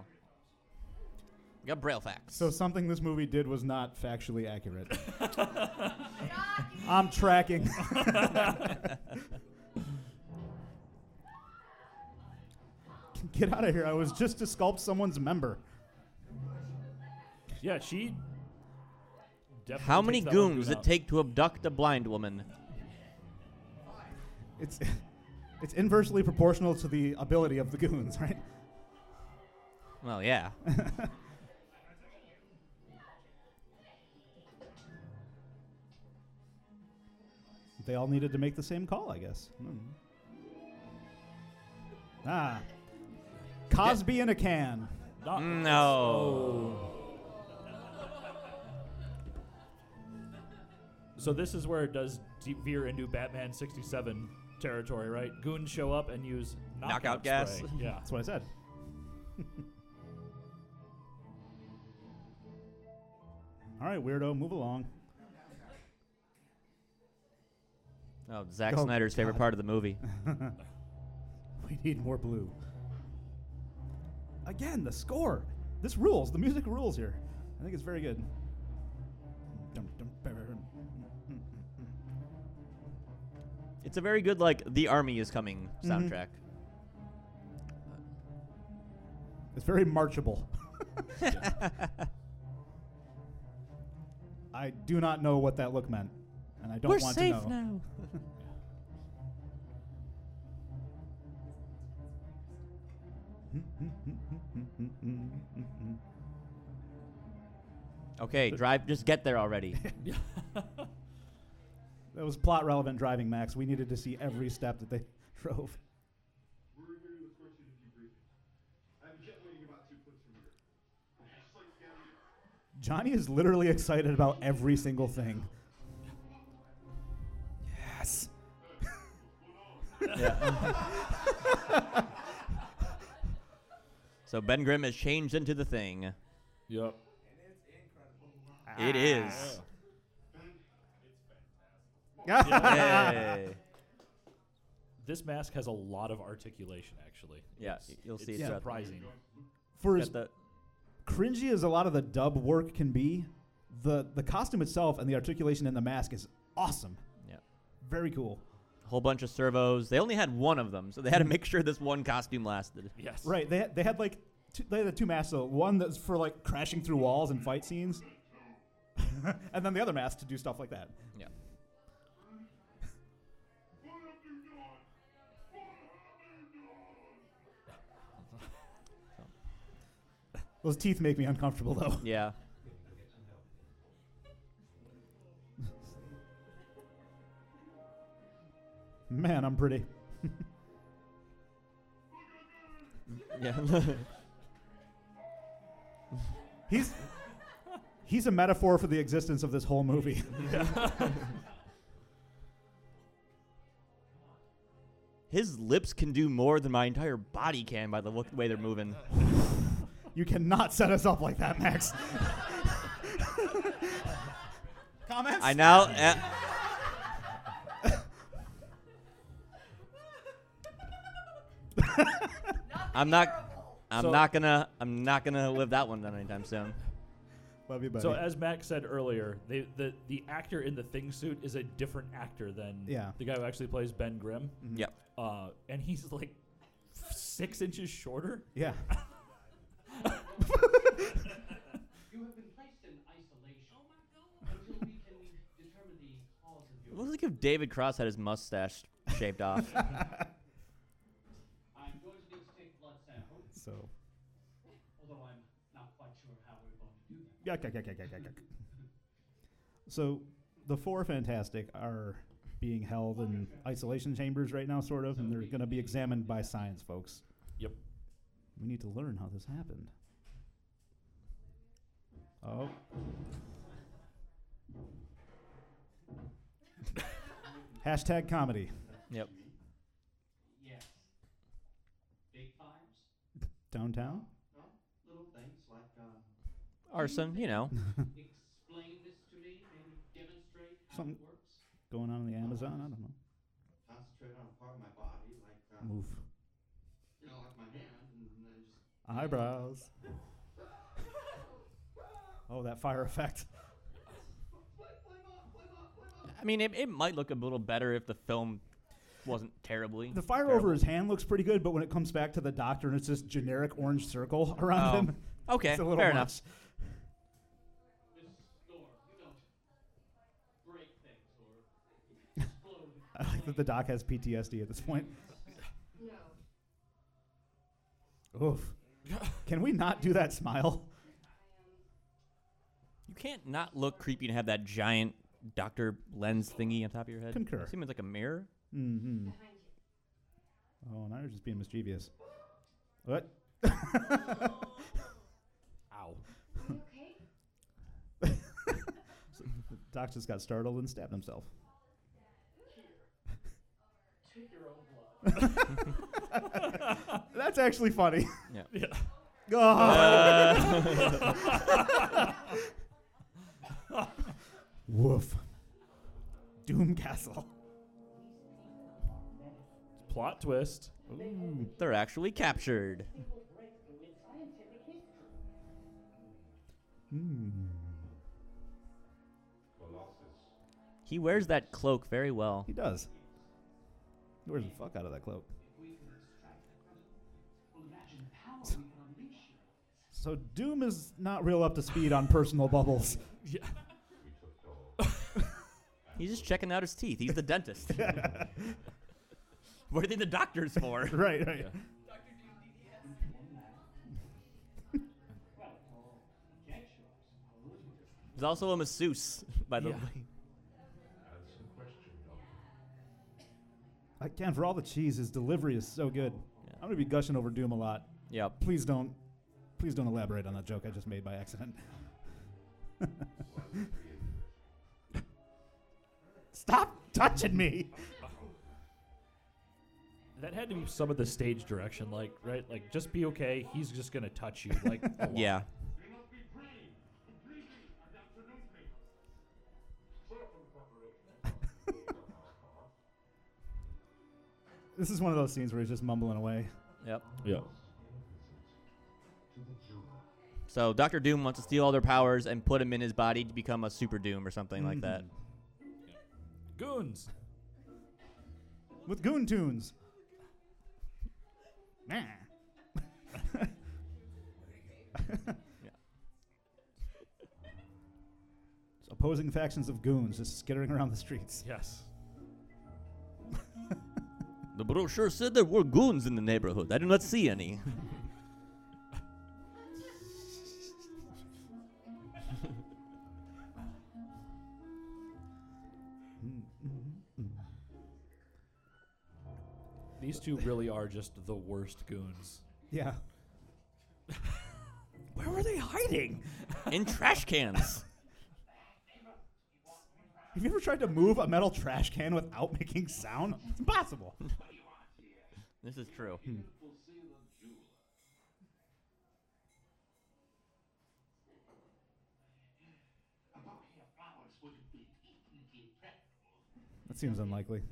We got Braille facts. So something this movie did was not factually accurate. I'm tracking. Get out of here. I was just to sculpt someone's member. Yeah, she definitely. How many goons does it take to abduct a blind woman? It's it's inversely proportional to the ability of the goons, right? Well, yeah. They all needed to make the same call, I guess. Mm. Ah. Cosby yeah. in a can. Not no. So this is where it does veer into Batman sixty-seven territory, right? Goons show up and use knockout, knockout gas. Yeah, that's what I said. All right, weirdo, move along. Oh, Zack oh, Snyder's God. favorite part of the movie. We need more blue. Again, the score. This rules. The music rules here. I think it's very good. It's a very good, like, The Army is Coming soundtrack. Mm-hmm. It's very marchable. I do not know what that look meant, and I don't We're want to know. We're safe now. Okay, drive. Just get there already. That was plot-relevant driving, Max. We needed to see every step that they drove. Johnny is literally excited about every single thing. Yes. Yeah. So Ben Grimm has changed into the Thing. Yep. It is. Yeah. Hey. This mask has a lot of articulation, actually. Yeah, it's, you'll see. It's yeah. surprising. For as cringy as a lot of the dub work can be, the, the costume itself and the articulation in the mask is awesome. Yeah. Very cool. A whole bunch of servos. They only had one of them, so they had to make sure this one costume lasted. Yes. Right. They had, they had like two, they had two masks. So one that's for like crashing through walls and fight scenes, and then the other mask to do stuff like that. Yeah. Those teeth make me uncomfortable, though. Yeah. Man, I'm pretty. Yeah. he's he's a metaphor for the existence of this whole movie. His lips can do more than my entire body can by the look, way they're moving. You cannot set us up like that, Max. Comments? I now... Uh, I'm not... I'm so not gonna... I'm not gonna live that one down anytime soon. Love you, buddy. So as Max said earlier, they, the, the actor in the Thing suit is a different actor than yeah. the guy who actually plays Ben Grimm. Mm-hmm. Yep. Uh, and he's like six inches shorter. Yeah. You have been placed in isolation. Oh my God. Until we can determine the cause of your... It looks like if David Cross had his mustache shaved off. I'm going to need to take blood samples. So. Although I'm not quite sure how we're going to do that. Yuck, yuck, yuck, yuck, yuck, yuck. So the four Fantastic are being held in isolation chambers right now, sort of, so and they're going to be examined by science folks. Yep. We need to learn how this happened. Oh. Hashtag comedy. Yep. Yes. Big fires? Downtown? No, little things like... Uh, Arson, you know. Explain this to me and demonstrate how something it works. Going on in the Amazon? I don't know. Concentrate on a part of my body like... Uh, Move. You know, like my hand. Eyebrows. Oh, that fire effect. I mean, it, it might look a little better if the film wasn't terribly. The fire terrible. over his hand looks pretty good, but when it comes back to the doctor and it's this generic orange circle around oh. him, okay, it's a little fair much. Enough. I like that the doc has P T S D at this point. Oof. Can we not do that smile? You can't not look creepy and have that giant doctor lens thingy on top of your head. Concur. It seems like a mirror. Mm-hmm. Oh, now you're just being mischievous. What? Ow. Okay. So the doc just got startled and stabbed himself. Take your own blood. That's actually funny. Yeah. Yeah. Oh. Uh. Woof. Doom Castle. Plot twist. Ooh. They're actually captured. Mm. He wears that cloak very well. He does. He wears the fuck out of that cloak. So Doom is not real up to speed on personal bubbles. Yeah. He's just checking out his teeth. He's the dentist. What do you think the doctor's for? Right, right. Yeah. Doctor Doom D D S. He's also a masseuse, by the yeah. way. I can for all the cheese. His delivery is so good. Yeah. I'm going to be gushing over Doom a lot. Yeah. Please don't. Please don't elaborate on that joke I just made by accident. Stop touching me! that had to be some of the stage direction, like, right? Like, just be okay. He's just going to touch you. Like, yeah. This is one of those scenes where he's just mumbling away. Yep. Yep. So Doctor Doom wants to steal all their powers and put him in his body to become a Super Doom or something mm-hmm. like that. Goons. With goon tunes. Nah. Yeah. Opposing factions of goons just skittering around the streets. Yes. The brochure said there were goons in the neighborhood. I did not see any. These two really are just the worst goons. Yeah. Where were they hiding? In trash cans. Have you ever tried to move a metal trash can without making sound? It's impossible. This is true. Hmm. That seems unlikely.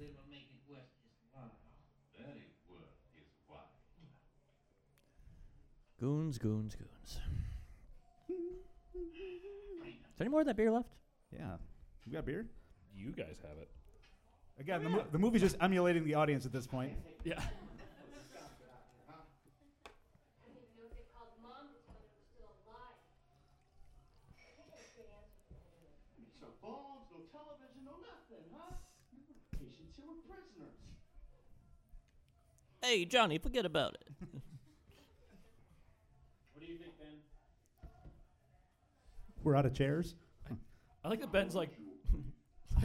Goons, goons, goons. Is there any more of that beer left? Yeah. We got beer? You guys have it. Again, the, mo- the movie's just emulating the audience at this point. Yeah. So phones, no television, no nothing, huh? Patients here were prisoners. Hey, Johnny, forget about it. We're out of chairs. I, I like that Ben's like,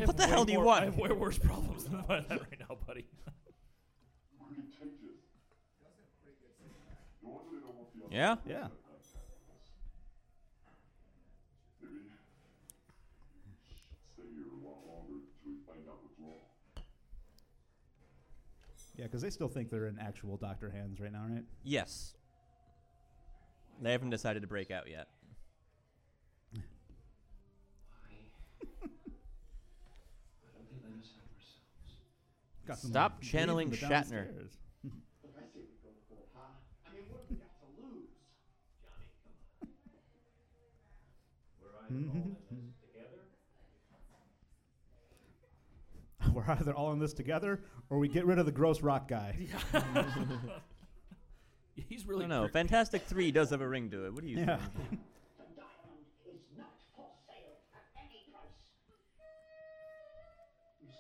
what the hell do you want? I have way worse problems than that right now, buddy. Yeah? Yeah. Yeah, because they still think they're in actual doctor hands right now, right? Yes. They haven't decided to break out yet. Stop channeling Shatner. We're either all in this together, or we get rid of the gross rock guy. Yeah. He's really. I don't know. Fantastic Three does have a ring to it. What do you yeah. think?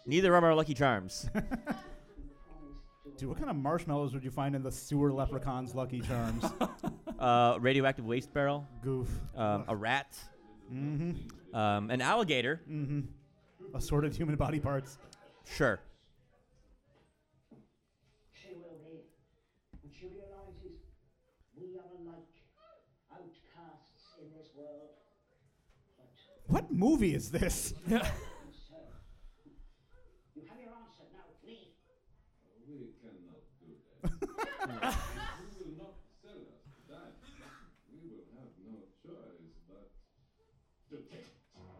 Neither of our Lucky Charms. Dude, what kind of marshmallows would you find in the sewer leprechaun's Lucky Charms? uh, radioactive waste barrel. Goof. Um, a rat. Mm-hmm. Um, an alligator. Mm-hmm. Assorted human body parts. Sure. She will be. When she realizes we are alike, outcasts in this world. What movie is this?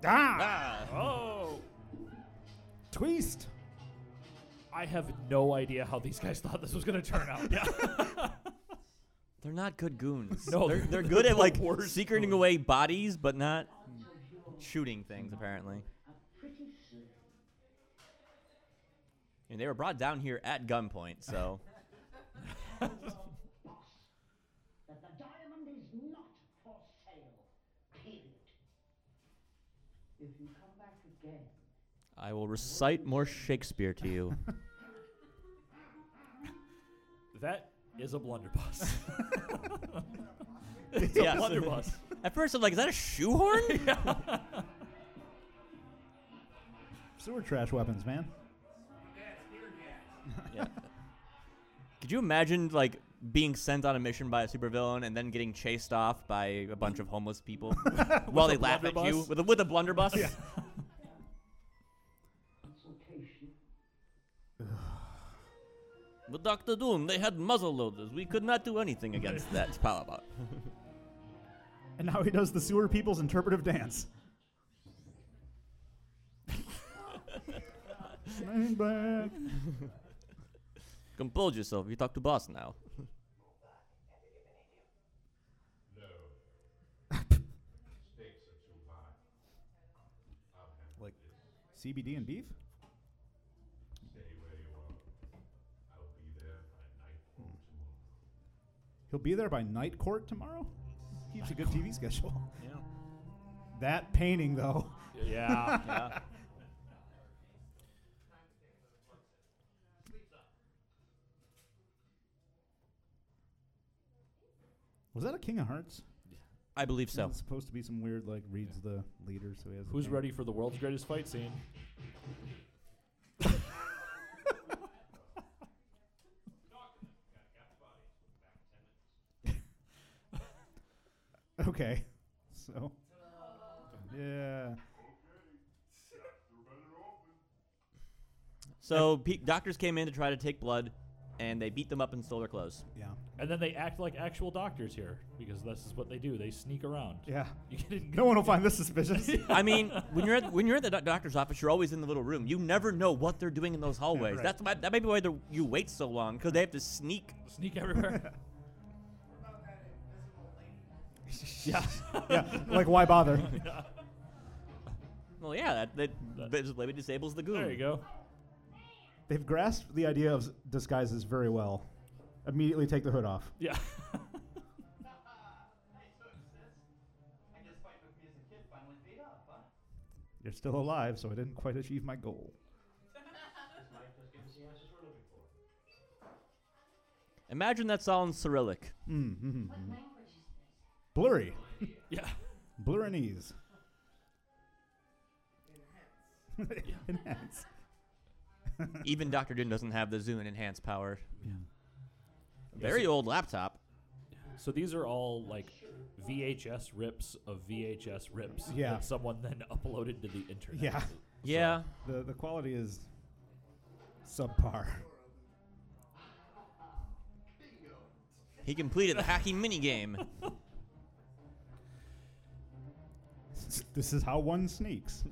Ah! ah! Oh! Twist! I have no idea how these guys thought this was going to turn out. Yeah. They're not good goons. No, they're, they're good at like secreting away bodies, but not shooting things, apparently. And they were brought down here at gunpoint, so. I will recite more Shakespeare to you. That is a blunderbuss. It's yes. a blunderbuss. At first I'm like, is that a shoehorn? Yeah. Sewer trash weapons, man. Yeah. Could you imagine like being sent on a mission by a supervillain and then getting chased off by a bunch of homeless people while they laugh at you with a, with a blunderbuss? Yeah. But Doctor Doom, they had muzzle loaders. We could not do anything against that power bot. And now he does the sewer people's interpretive dance. I'm back. Compose yourself. You talk to boss now. Like C B D and beef? He'll be there by night court tomorrow? Keeps a good T V schedule. Yeah. That painting, though. Yeah. Yeah. Was that a King of Hearts? Yeah. I believe so. It's supposed to be some weird, like, reads yeah. the leader. So he has. Who's ready for the world's greatest fight scene? Okay, so yeah. So pe- doctors came in to try to take blood, and they beat them up and stole their clothes. Yeah, and then they act like actual doctors here because this is what they do. They sneak around. Yeah, you didn't no one will find this suspicious. I mean, when you're at, when you're at the do- doctor's office, you're always in the little room. You never know what they're doing in those hallways. Yeah, right. That's why that may be why you wait so long because they have to sneak sneak everywhere. Yeah, yeah. Like, why bother? Yeah. Well, yeah, that that lady disables the goon. There you go. They've grasped the idea of disguises very well. Immediately take the hood off. Yeah. You're still alive, so I didn't quite achieve my goal. Imagine that's all in Cyrillic. Mm-hmm. Blurry. Yeah. Blurrinese. Enhance. Even Doctor Doom doesn't have the zoom and enhance power. Yeah. Very yeah, so old laptop. So these are all like V H S rips of V H S rips yeah. that someone then uploaded to the internet. Yeah. So yeah. The the quality is subpar. He completed the hacking minigame. This is how one sneaks.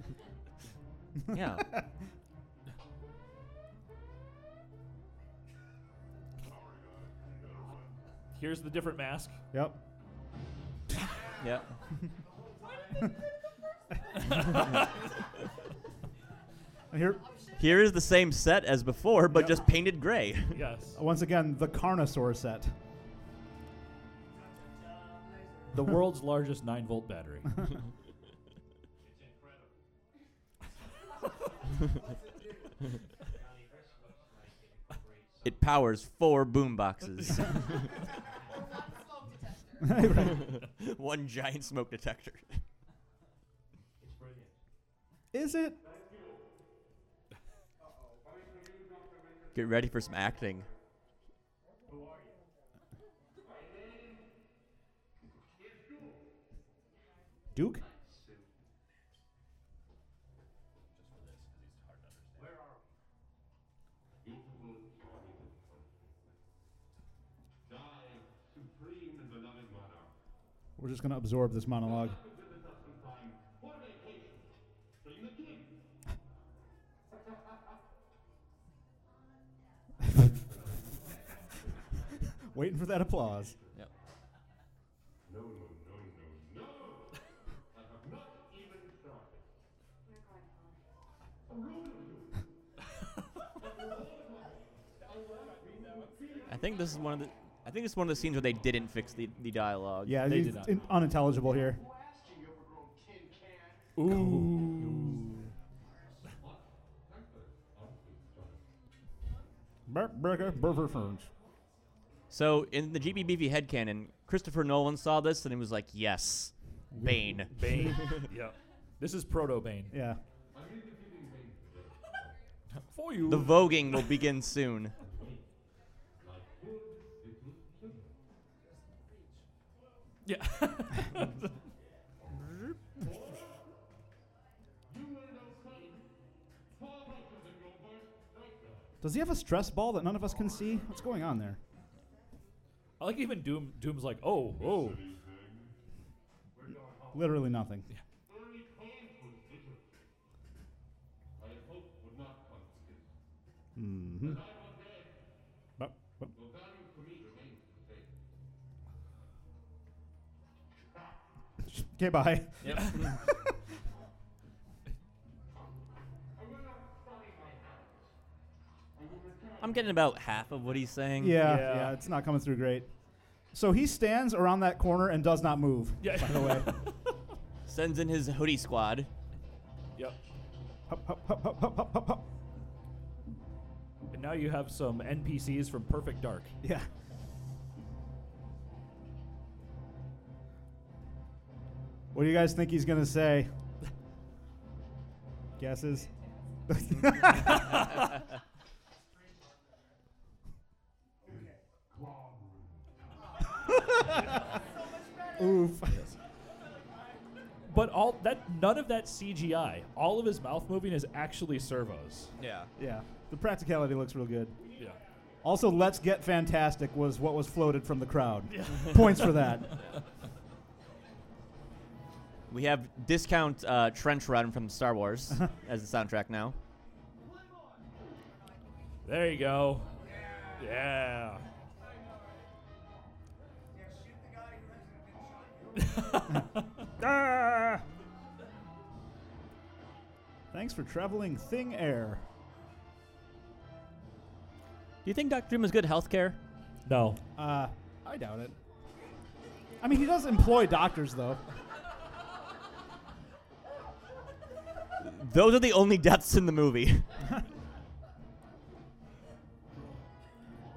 Yeah. Here's the different mask. Yep. Yep. Here, here is the same set as before, but yep. just painted gray. Yes. Once again, the Carnosaur set. The world's largest nine-volt battery. It powers four boomboxes. One giant smoke detector. It's brilliant. Is it? Get ready for some acting. Duke? We're just going to absorb this monologue. Waiting for that applause. Yep. No, no, no, no, no. I have not even started. I think this is one of the... I think it's one of the scenes where they didn't fix the, the dialogue. Yeah, they did not. In- unintelligible here. Ooh. So in the G B B V headcanon, Christopher Nolan saw this and he was like, yes, Bane. Bane. Yeah. This is proto-Bane. Yeah. For you. The voguing will begin soon. Yeah. Does he have a stress ball that none of us can see? What's going on there? I like even Doom. Doom's like, oh, oh. Literally nothing. Yeah. Mm-hmm. But, but. Okay, bye. Yep. I'm getting about half of what he's saying. Yeah, yeah, yeah, it's not coming through great. So he stands around that corner and does not move, yeah. by the way. Sends in his hoodie squad. Yep. Hup, hup, hup, hup, hup, hup, hup, hup. And now you have some N P Cs from Perfect Dark. Yeah. What do you guys think he's going to say? Guesses? Oof. Yes. But all that, none of that C G I. All of his mouth moving is actually servos. Yeah. Yeah. The practicality looks real good. Yeah. Also, let's get fantastic was what was floated from the crowd. Yeah. Points for that. Yeah. We have discount uh, trench run from Star Wars as the soundtrack now. There you go. Yeah. Yeah. Ah! Thanks for traveling Thing Air. Do you think Doctor Doom has good health care? No. Uh, I doubt it. I mean, he does employ doctors, though. Those are the only deaths in the movie.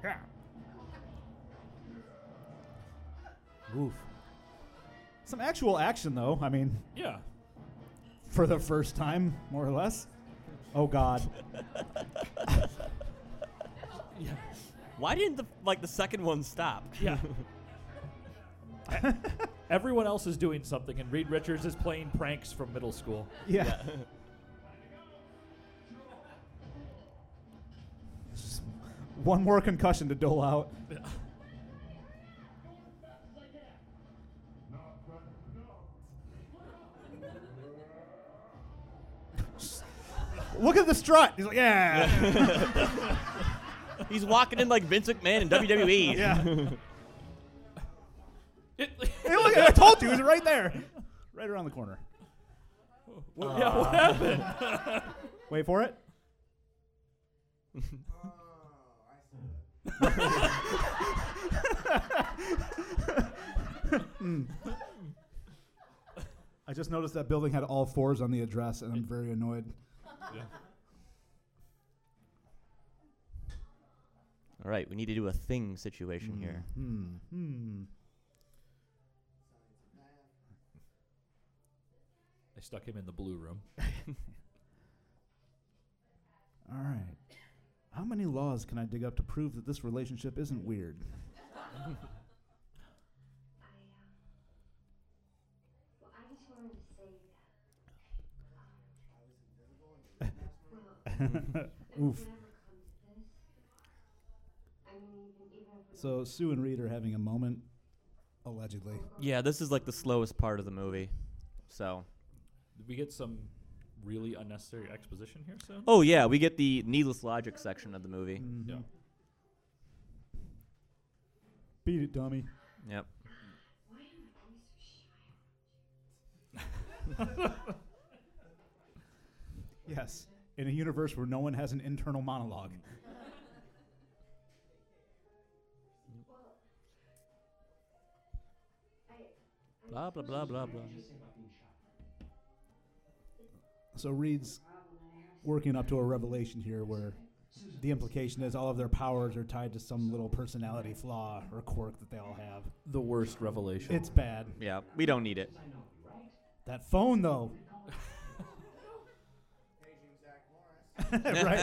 Yeah. Oof. Some actual action, though. I mean, yeah, for the first time, more or less. Oh God! Yeah. Why didn't the like the second one stop? Yeah. Everyone else is doing something, and Reed Richards is playing pranks from middle school. Yeah. Yeah. One more concussion to dole out. Yeah. Look at the strut. He's like, yeah. He's walking in like Vince McMahon in W W E. Yeah. It, hey, look, I told you. It was right there. Right around the corner. Well, uh, yeah, what happened? Wait for it. Oh, I see. I just noticed that building had all fours on the address, and I'm very annoyed. Yeah. All right, we need to do a thing situation mm, here. Mm, mm. I stuck him in the blue room. All right. How many laws can I dig up to prove that this relationship isn't weird? Oof. So Sue and Reed are having a moment, allegedly. Yeah, this is like the slowest part of the movie. So, did we get some really unnecessary exposition here soon? Oh yeah, we get the needless logic section of the movie. Mm-hmm. Yeah. Beat it, dummy. Yep. Yes. In a universe where no one has an internal monologue. Blah, blah, blah, blah, blah. So Reed's working up to a revelation here where the implication is all of their powers are tied to some little personality flaw or quirk that they all have. The worst revelation. It's bad. Yeah, we don't need it. That phone, though. Right.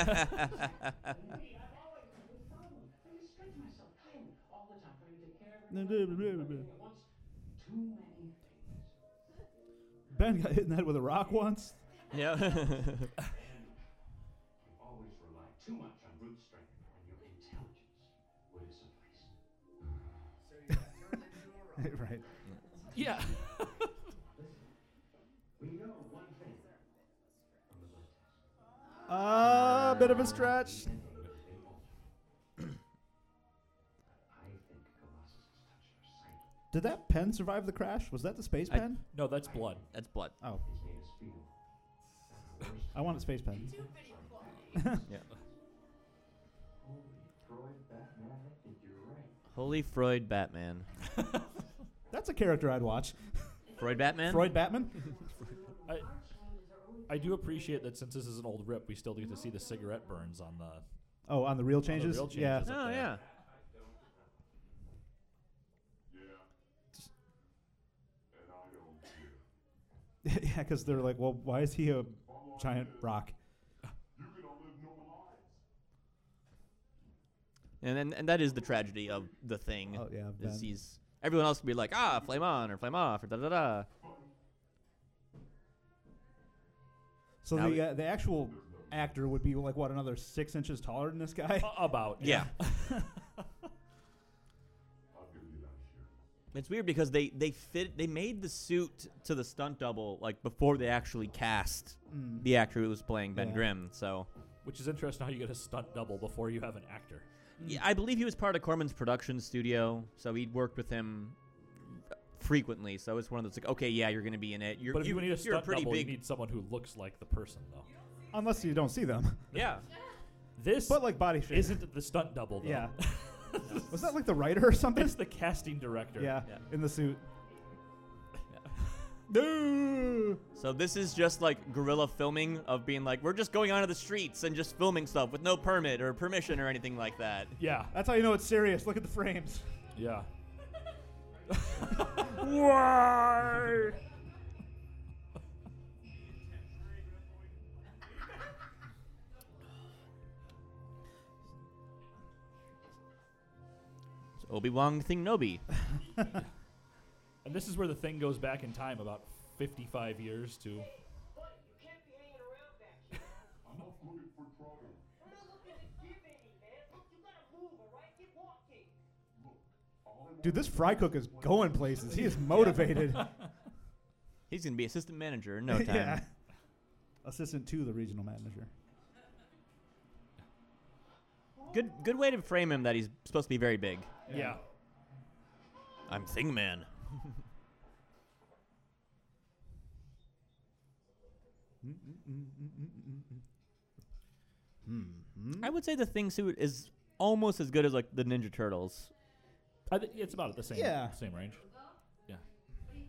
Ben got hit in the head with a rock once. Yeah. Always rely too much on root strength. Right. Yeah. We know one thing. Ah, bit of a stretch. Did that pen survive the crash? Was that the space I, pen? No, that's blood. That's blood. Oh. I want a space pen. Yeah. Holy Freud Batman. That's a character I'd watch. Freud Batman? Freud Batman? I, I do appreciate that since this is an old rip, we still get to see the cigarette burns on the... Oh, on the reel changes? The reel changes yeah. Oh, there. yeah. Yeah, because they're like, well, why is he a giant rock? And then, and that is the tragedy of the thing. Oh, yeah, is he's, everyone else can be like, ah, flame on or flame off or da da da. So now the uh, the actual actor would be like what, another six inches taller than this guy? Uh, about yeah. yeah. It's weird because they they fit they made the suit to the stunt double like before they actually cast mm. the actor who was playing Ben yeah. Grimm. So, which is interesting how you get a stunt double before you have an actor. Yeah, I believe he was part of Corman's production studio, so he'd worked with him frequently. So it's one of those like, okay, yeah, you're going to be in it. You're, but if you, you need a stunt a double, big... you need someone who looks like the person, though. Unless you don't see them. Yeah. This but like body shape isn't the stunt double, though. Yeah. Was that like the writer or something? It's the casting director. Yeah, yeah. In the suit. No. So this is just like guerrilla filming of being like, we're just going onto the streets and just filming stuff with no permit or permission or anything like that. Yeah. That's how you know it's serious. Look at the frames. Yeah. Why? Obi-Wan Thingnobi. And this is where the thing goes back in time about fifty-five years to... Hey, buddy, you can't be hanging around back here. I'm not looking for trouble. I'm not looking to give any, man. Look, you gotta move, all right? Get walking. Look, dude, this fry cook is going places. He is motivated. He's going to be assistant manager in no time. Yeah. Assistant to the regional manager. Good good way to frame him that he's supposed to be very big. Yeah. yeah. I'm Thing Man. I would say the Thing suit is almost as good as like the Ninja Turtles. I th- it's about at the same yeah. same range. Yeah.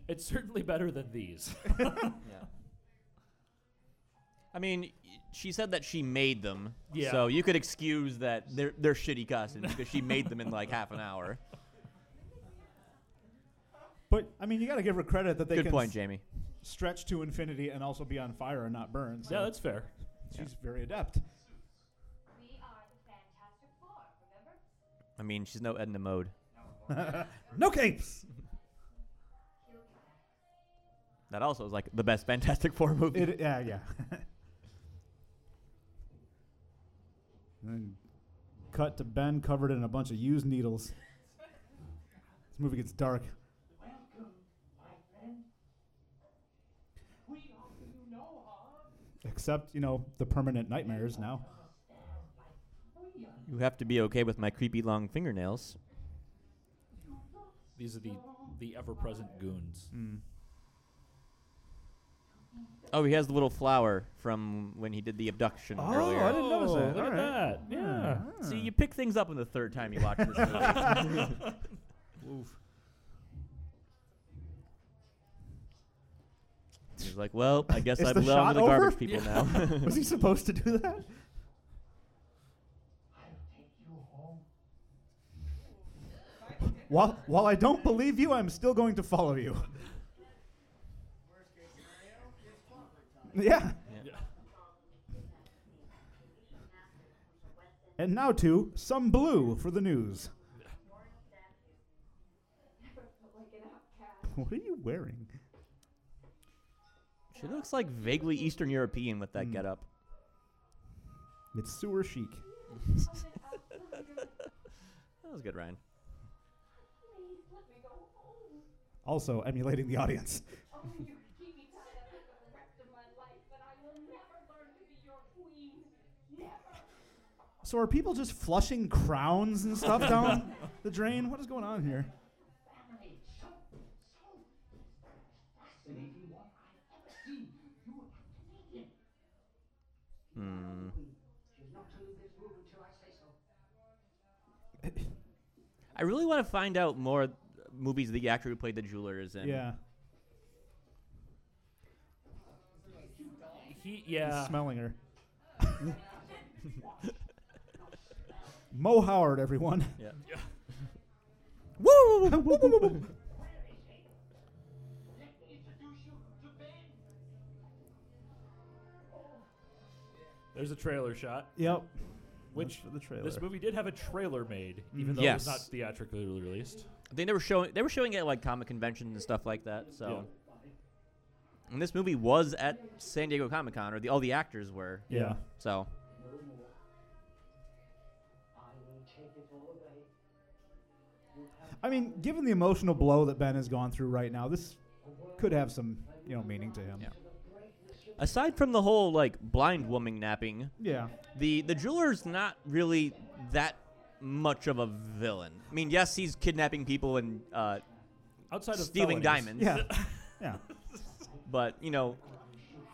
It's certainly better than these. Yeah. I mean, she said that she made them, yeah. so you could excuse that they're, they're shitty costumes because she made them in like half an hour. But, I mean, you got to give her credit that they Good can point, Jamie. S- stretch to infinity and also be on fire and not burn. So yeah, that's fair. She's yeah. very adept. We are the Fantastic Four, remember? I mean, she's no Edna Mode. No capes! That also is like the best Fantastic Four movie. It, yeah, yeah. And cut to Ben covered in a bunch of used needles. This movie gets dark. Welcome, my friend. We all do no harm. Except, you know, the permanent nightmares now. You have to be okay with my creepy long fingernails. These are the, the ever-present goons. Mm. Oh, he has the little flower from when he did the abduction oh, earlier. Oh, I didn't notice that. Look All at right. that. Yeah. yeah. See, you pick things up in the third time you watch this movie. Oof. He's like, well, I guess I belong to the garbage over? people yeah. now. Was he supposed to do that? I'll take you home. While, while I don't believe you, I'm still going to follow you. Yeah. yeah. And now to some blue for the news. What are you wearing? She looks like vaguely Eastern European with that mm. getup. It's sewer chic. That was good, Ryan. Please let me go home. also emulating the audience. Oh, you can keep me tied up for the rest of my life, but I will never learn to be your queen. Never. So are people just flushing crowns and stuff down the drain? What is going on here? Hmm. I really want to find out more movies the actor who played the jeweler is in. Yeah. He, yeah. He's smelling her. Mo Howard, everyone. Yeah. Yeah. Woo! Woo! Woo! Woo! Woo! There's a trailer shot. Yep. Which the trailer. This movie did have a trailer made, even though yes. it was not theatrically released. They never showing they were showing it at like comic conventions and stuff like that. So, yeah. And this movie was at San Diego Comic Con, or the, all the actors were. Yeah. So. I mean, given the emotional blow that Ben has gone through right now, this could have some, you know, meaning to him. Yeah. Aside from the whole, like, blind woman napping, yeah, the, the jeweler's not really that much of a villain. I mean, yes, he's kidnapping people and uh, outside of stealing felonies. Diamonds. Yeah, yeah. But, you know,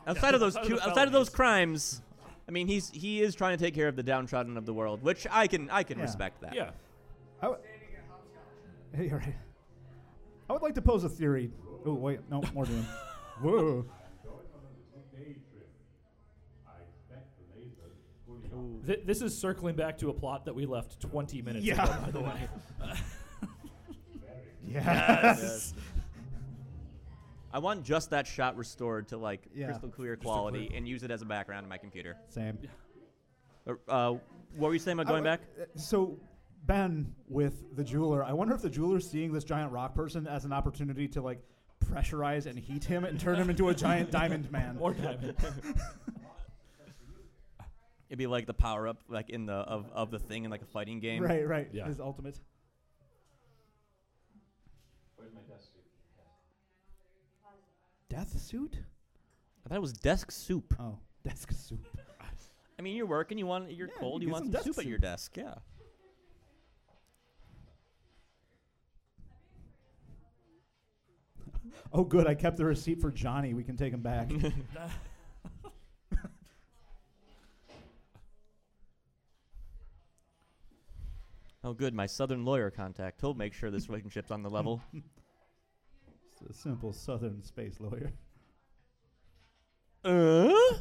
outside yeah, of those outside, cu- of, outside of those crimes, I mean, he's he is trying to take care of the downtrodden of the world, which I can I can yeah. respect that. Yeah. I w- hey, all right. I would like to pose a theory. Oh, wait, no, more doing. Whoa. Th- this is circling back to a plot that we left twenty minutes yeah. ago, by the way. yes. yes. I want just that shot restored to, like, yeah. crystal clear quality crystal clear. And use it as a background in my computer. Same. Uh, uh, what were you saying about going w- back? Uh, so, Ben, with the jeweler, I wonder if the jeweler's seeing this giant rock person as an opportunity to, like, pressurize and heat him and turn him into a giant diamond man. More diamond. It'd be like the power up, like in the of, of the thing in like a fighting game. Right, right. Yeah. His ultimate. Where's my desk suit? Death suit? I thought it was desk soup. Oh, desk soup. I mean, you're working. You want you're yeah, cold. You, you want some, some soup, soup at your desk. Yeah. Oh, good. I kept the receipt for Johnny. We can take him back. Oh, good. My southern lawyer contact. He'll make sure this relationship's on the level. It's a simple southern space lawyer. Uh?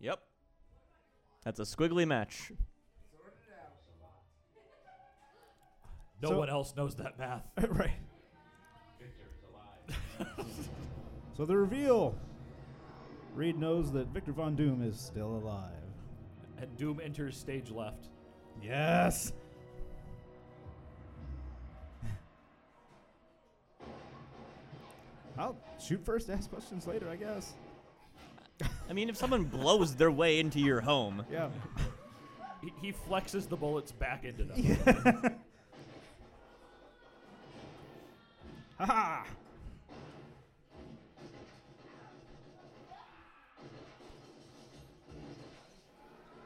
Yep. That's a squiggly match. No so one else knows that math. Right. Victor's alive. So the reveal. Reed knows that Victor Von Doom is still alive. And Doom enters stage left. Yes! I'll shoot first, ask questions later, I guess. I mean, if someone blows their way into your home. Yeah. he, he flexes the bullets back into them. Yeah. Ha-ha!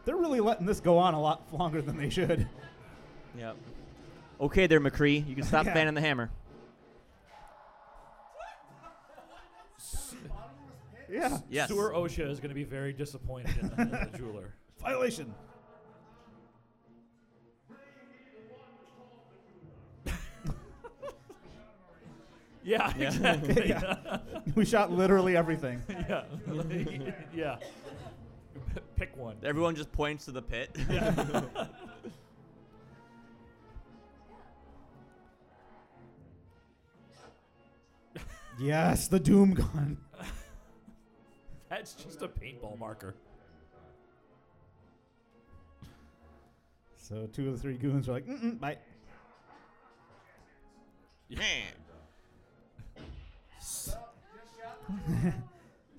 They're really letting this go on a lot longer than they should. Yep. Okay there, McCree. You can stop yeah. fanning the hammer. Yeah. Yes. Sewer OSHA is going to be very disappointed in the, the jeweler. Violation. yeah, yeah, exactly. Yeah. We shot literally everything. Yeah. yeah. Pick one. Everyone just points to the pit. Yeah. Yes, the Doom gun. That's just a paintball marker. So two of the three goons are like, mm-mm, bye. Yeah. Is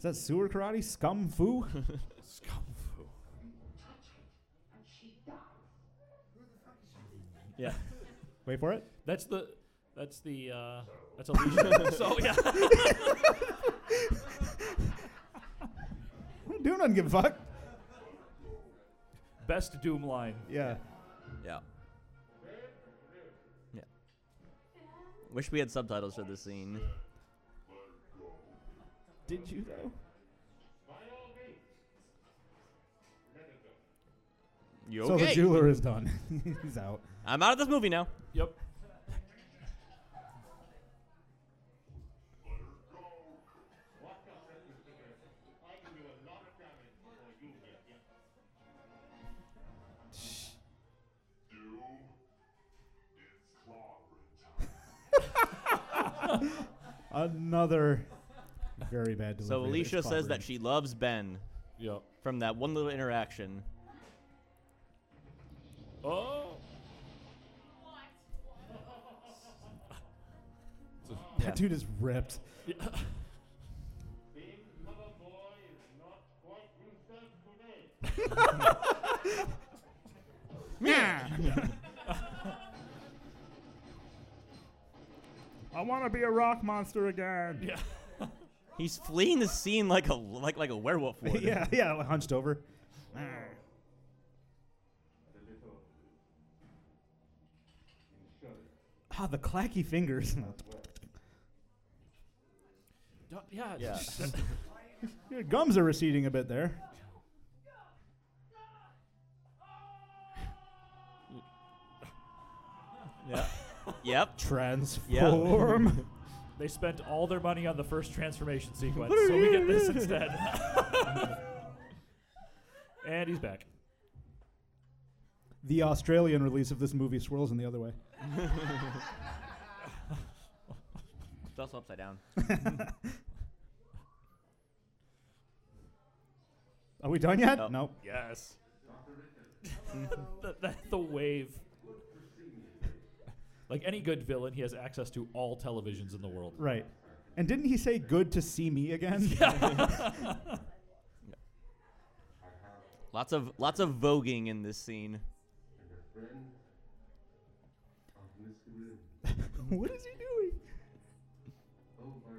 that sewer karate? Scum foo? Scum. Who Yeah. Wait for it. That's the. That's the. Uh, that's Alicia. So yeah. We're doing. I don't give a fuck. Best doom line. Yeah. Yeah. Yeah. Wish we had subtitles for this scene. Did you though? You okay? So the jeweler is done. He's out. I'm out of this movie now. Yep. Another very bad delivery. So Alicia says that she loves Ben. Yep. From that one little interaction. Oh. What? That yeah. dude is ripped. Yeah. I want to be a rock monster again. Yeah. He's fleeing the scene like a like like a werewolf would. yeah, yeah, hunched over. Ah, the clacky fingers. yeah. yeah. Your gums are receding a bit there. Yeah. Yep. Transform. Yep. They spent all their money on the first transformation sequence, so we get this instead. And he's back. The Australian release of this movie swirls in the other way. It's also upside down. Are we done yet? Oh. Nope. Yes. That's the, the wave. Like any good villain, he has access to all televisions in the world. Right. And didn't he say good to see me again? Yeah. Lots of lots of voguing in this scene. What is he doing? Oh, by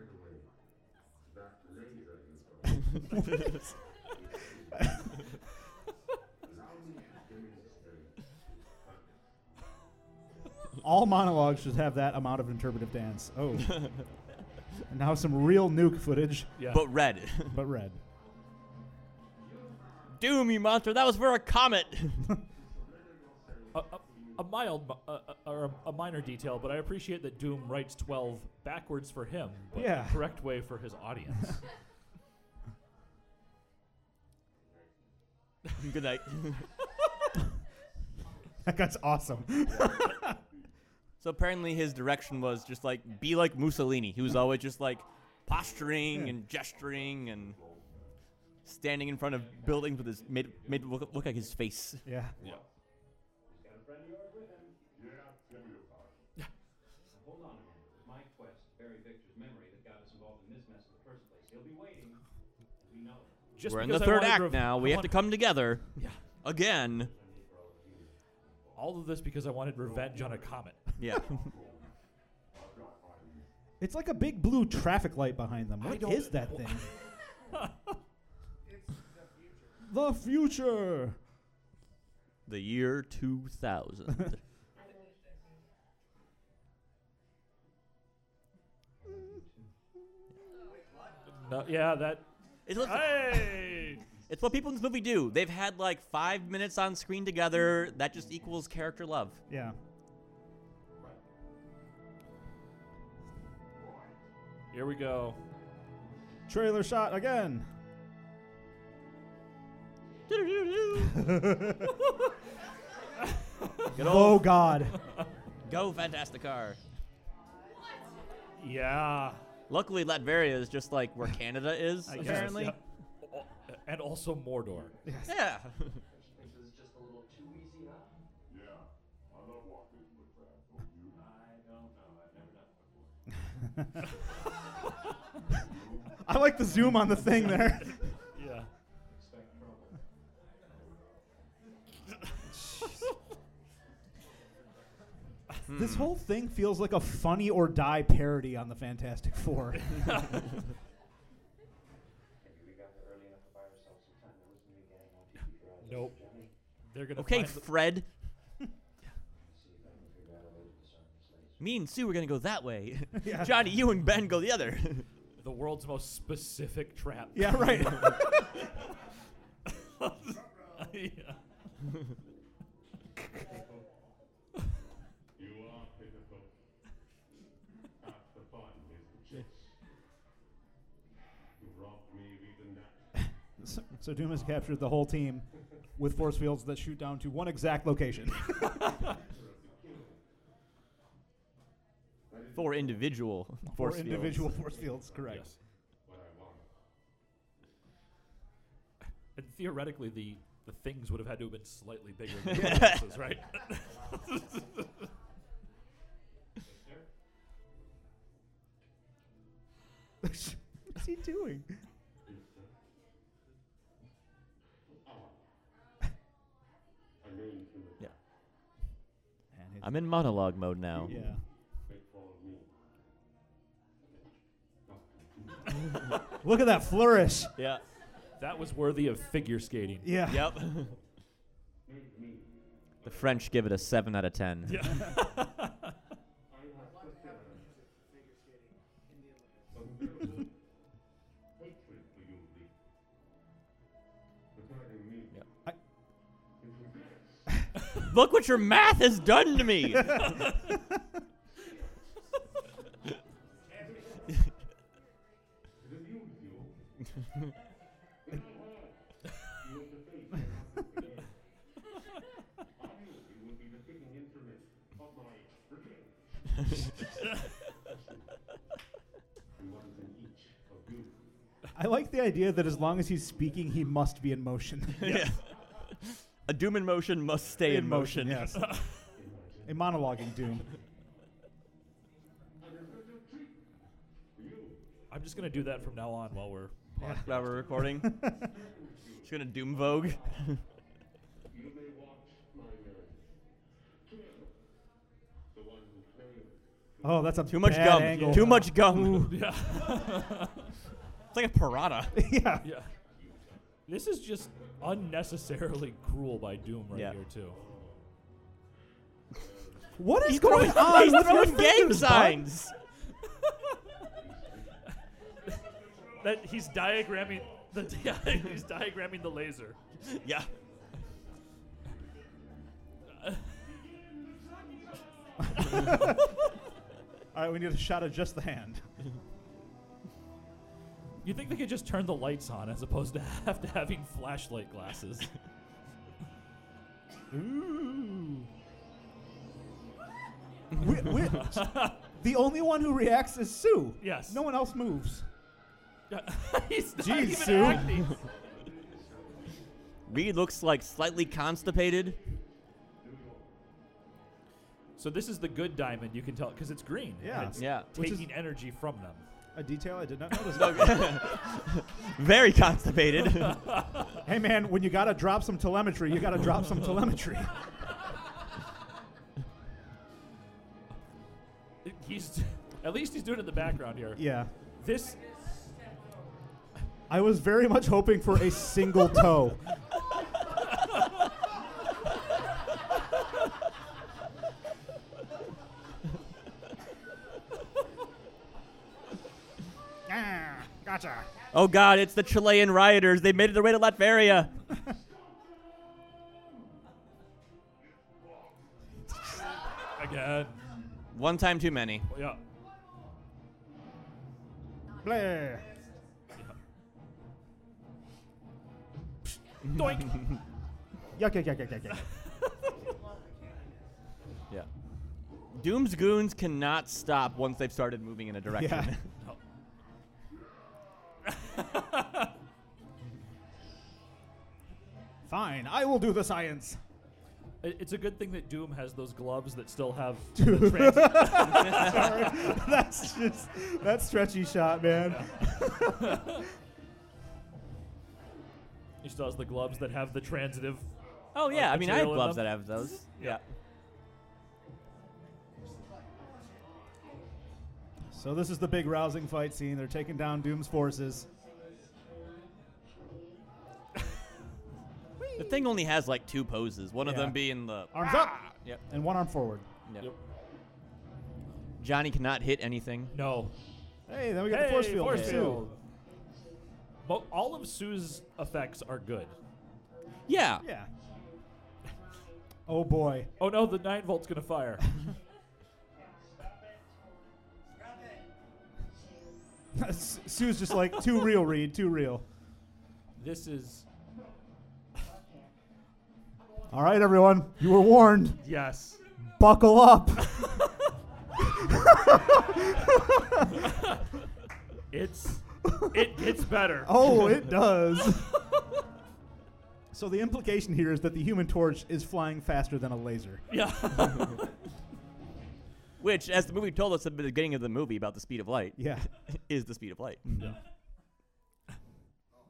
the way, that laser you saw. All monologues should have that amount of interpretive dance. Oh. And now some real nuke footage. Yeah. But red. But red. Doom, you monster! That was for a comet. a, a, a mild, uh, or a, a minor detail, but I appreciate that Doom writes twelve backwards for him, but yeah. the correct way for his audience. Good night. That guy's awesome. So apparently his direction was just like be like Mussolini. He was always just like posturing yeah. and gesturing and. Standing in front of buildings with his made made look, look like his face. Yeah. Yeah. Hold on a minute. It's my quest to bury Victor's memory that got us involved in this mess in the first place. He'll be waiting. We know it. Just We're in the third act now. We have to come together. Yeah. Again. All of this because I wanted revenge on a comet. Yeah. It's like a big blue traffic light behind them. What is that know. thing? The future. The year two thousand. No, yeah, that. It's what, hey! It's what people in this movie do. They've had like five minutes on screen together. That just equals character love. Yeah. Here we go. Trailer shot again. Oh God! Go Fantastic Car! What? Yeah. Luckily, Latveria is just like where Canada is, I apparently, guess, yeah. And also Mordor. Yes. Yeah. This is just a little too easy, huh? Yeah. I love walking with that. I don't know. I've never done it before. I like the zoom on the thing there. Hmm. This whole thing feels like a Funny or Die parody on the Fantastic Four. Nope. They're gonna okay, Fred. Me and Sue, we're going to go that way. Yeah. Johnny, you and Ben go the other. The world's most specific trap. Yeah, right. Yeah. You are pitiful. Half the fun is the chase. You robbed me of even that. So, so Doom has captured the whole team with force fields that shoot down to one exact location. Four individual force Four individual fields. force fields, correct. Yes. And theoretically, the, the things would have had to have been slightly bigger than the boxes, right? What's he doing? Yeah. I'm in monologue mode now. Yeah. Look at that flourish. Yeah. That was worthy of figure skating. Yeah. Yep. The French give it a seven out of ten. Yeah. Look what your math has done to me. I like the idea that as long as he's speaking, he must be in motion. Yes. Yeah. A Doom in motion must stay in, in motion. motion. Yes. A monologuing Doom. I'm just going to do that from now on while we're, yeah. while we're recording. Just going to Doom Vogue. Oh, that's a too much gum. Angle. Too much gum. Yeah. It's like a piranha. Yeah. Yeah. This is just unnecessarily cruel by Doom right yeah. here too. What is he's going throwing, on? He's with throwing game signs. That he's diagramming the di- he's diagramming the laser. Yeah. All right, we need a shot of just the hand. You think they could just turn the lights on as opposed to have to having flashlight glasses? Ooh. we, we, the only one who reacts is Sue. Yes. No one else moves. He's not Jeez, even Sue. Acting. Reed looks like slightly constipated. So this is the good diamond, you can tell, because it's green. Yeah. It's yeah. taking energy from them. A detail I did not notice. Very constipated. Hey, man, when you got to drop some telemetry, you got to drop some telemetry. He's At least he's doing it in the background here. Yeah. This. I was very much hoping for a single toe. Gotcha. Oh, God, it's the Chilean rioters. They made it their way to Latveria. Again. One time too many. Oh, yeah. Blair. Yeah. Doink. Yuck, yuck, yuck, yuck, yuck. Yeah. Doom's goons cannot stop once they've started moving in a direction. Yeah. Fine, I will do the science. It's a good thing that Doom has those gloves that still have the trans- Sorry, that's just that stretchy shot, man. Yeah. He still has the gloves that have the transitive. Oh yeah, I mean I have gloves them. that have those. Yeah. yeah. So this is the big rousing fight scene. They're taking down Doom's forces. The thing only has like two poses. One yeah. of them being the arms ah! up, yep. and one arm forward. Yep. Yep. Johnny cannot hit anything. No. Hey, then we got hey, the force field. Force field. But all of Sue's effects are good. Yeah. Yeah. Oh boy. Oh no, the nine volt's gonna fire. Sue's just like too real, Reed, too real. This is. All right, everyone, you were warned. Yes. Buckle up. It's it gets better. Oh, it does. So the implication here is that the Human Torch is flying faster than a laser. Yeah. Which, as the movie told us at the beginning of the movie about the speed of light, yeah, is the speed of light. Yeah.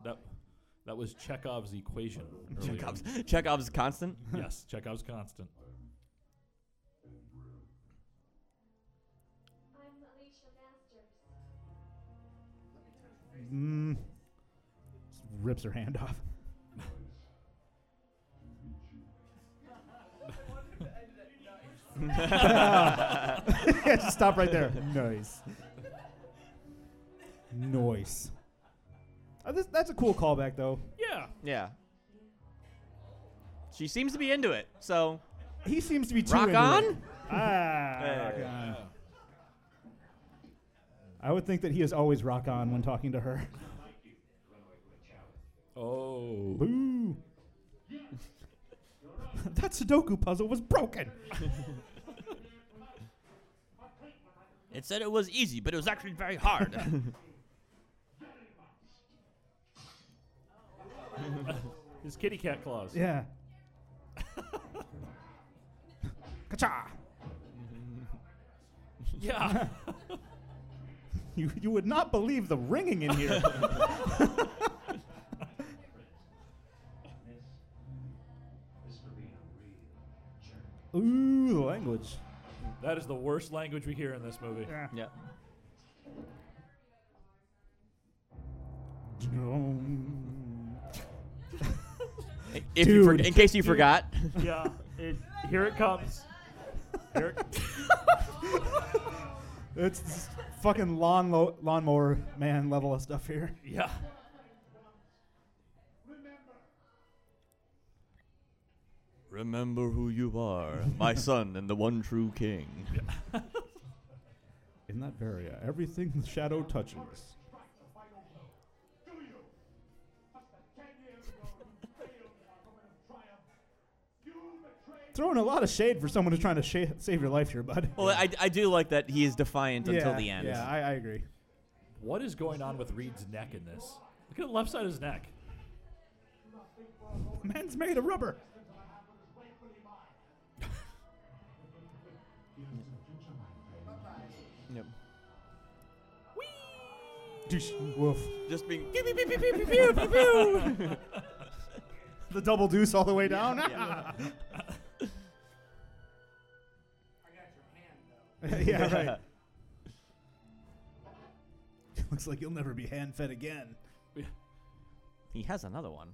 That, that was Chekhov's equation. Chekhov's, Chekhov's constant? Yes, Chekhov's constant. I'm Alicia Masters. Mm. Just rips her hand off. Yeah, just stop right there. Nice. Nice. Oh, this, that's a cool callback, though. Yeah. Yeah. She seems to be into it, so. He seems to be too rock into on? It. Ah, yeah. Rock on? I would think that he is always rock on when talking to her. Oh. Boo. That Sudoku puzzle was broken. It said it was easy, but it was actually very hard. His kitty cat claws. Yeah. Ka-cha. Yeah. you you would not believe the ringing in here. Ooh, the language. That is the worst language we hear in this movie. Yeah. Yeah. If you for, in case you Dude. forgot. Yeah. It, here it comes. Here it It's fucking lawn lo- lawnmower man level of stuff here. Yeah. Remember who you are, my son and the one true king. In that area, everything the shadow touches. Throwing a lot of shade for someone who's trying to sh- save your life here, bud. Well, yeah. I, I do like that he is defiant yeah, until the end. Yeah, I, I agree. What is going on with Reed's neck in this? Look at the left side of his neck. The man's made of rubber. Yep. Whee! Doosh, woof. Just being the double deuce all the way down. Yeah, yeah, yeah. I got your hand though. Yeah, right. Looks like you'll never be hand fed again. He has another one.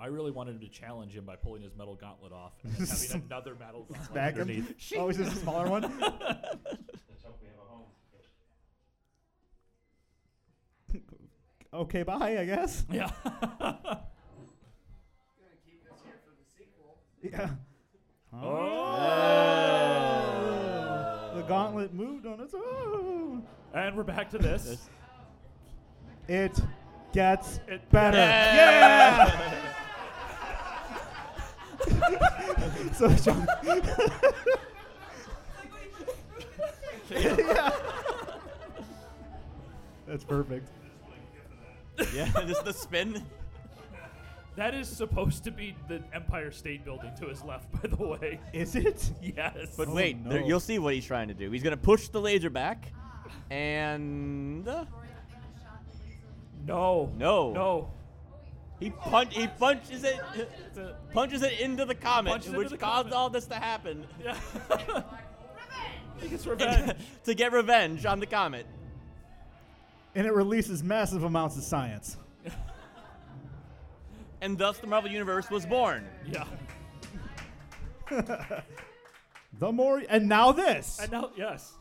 I really wanted him to challenge him by pulling his metal gauntlet off and then having another metal gauntlet back underneath. Oh, is this a smaller one? Let's hope we have a home. Okay, bye, I guess. Yeah. Keep this here for the sequel. Yeah. Oh. Oh. The gauntlet moved on its own. And we're back to this. It gets it better. Yeah. yeah. So John yeah. That's perfect. Yeah, just the spin. That is supposed to be the Empire State Building to his left, by the way. Is it? Yes. But oh wait, no. there, you'll see what he's trying to do. He's going to push the laser back, and uh, no, no, no. He punch, he punches it, punches it into the comet, which caused all this to happen. He gets revenge. To get revenge on the comet. And it releases massive amounts of science. And thus the Marvel Universe was born. Yeah. The more... And now this. And now... Yes.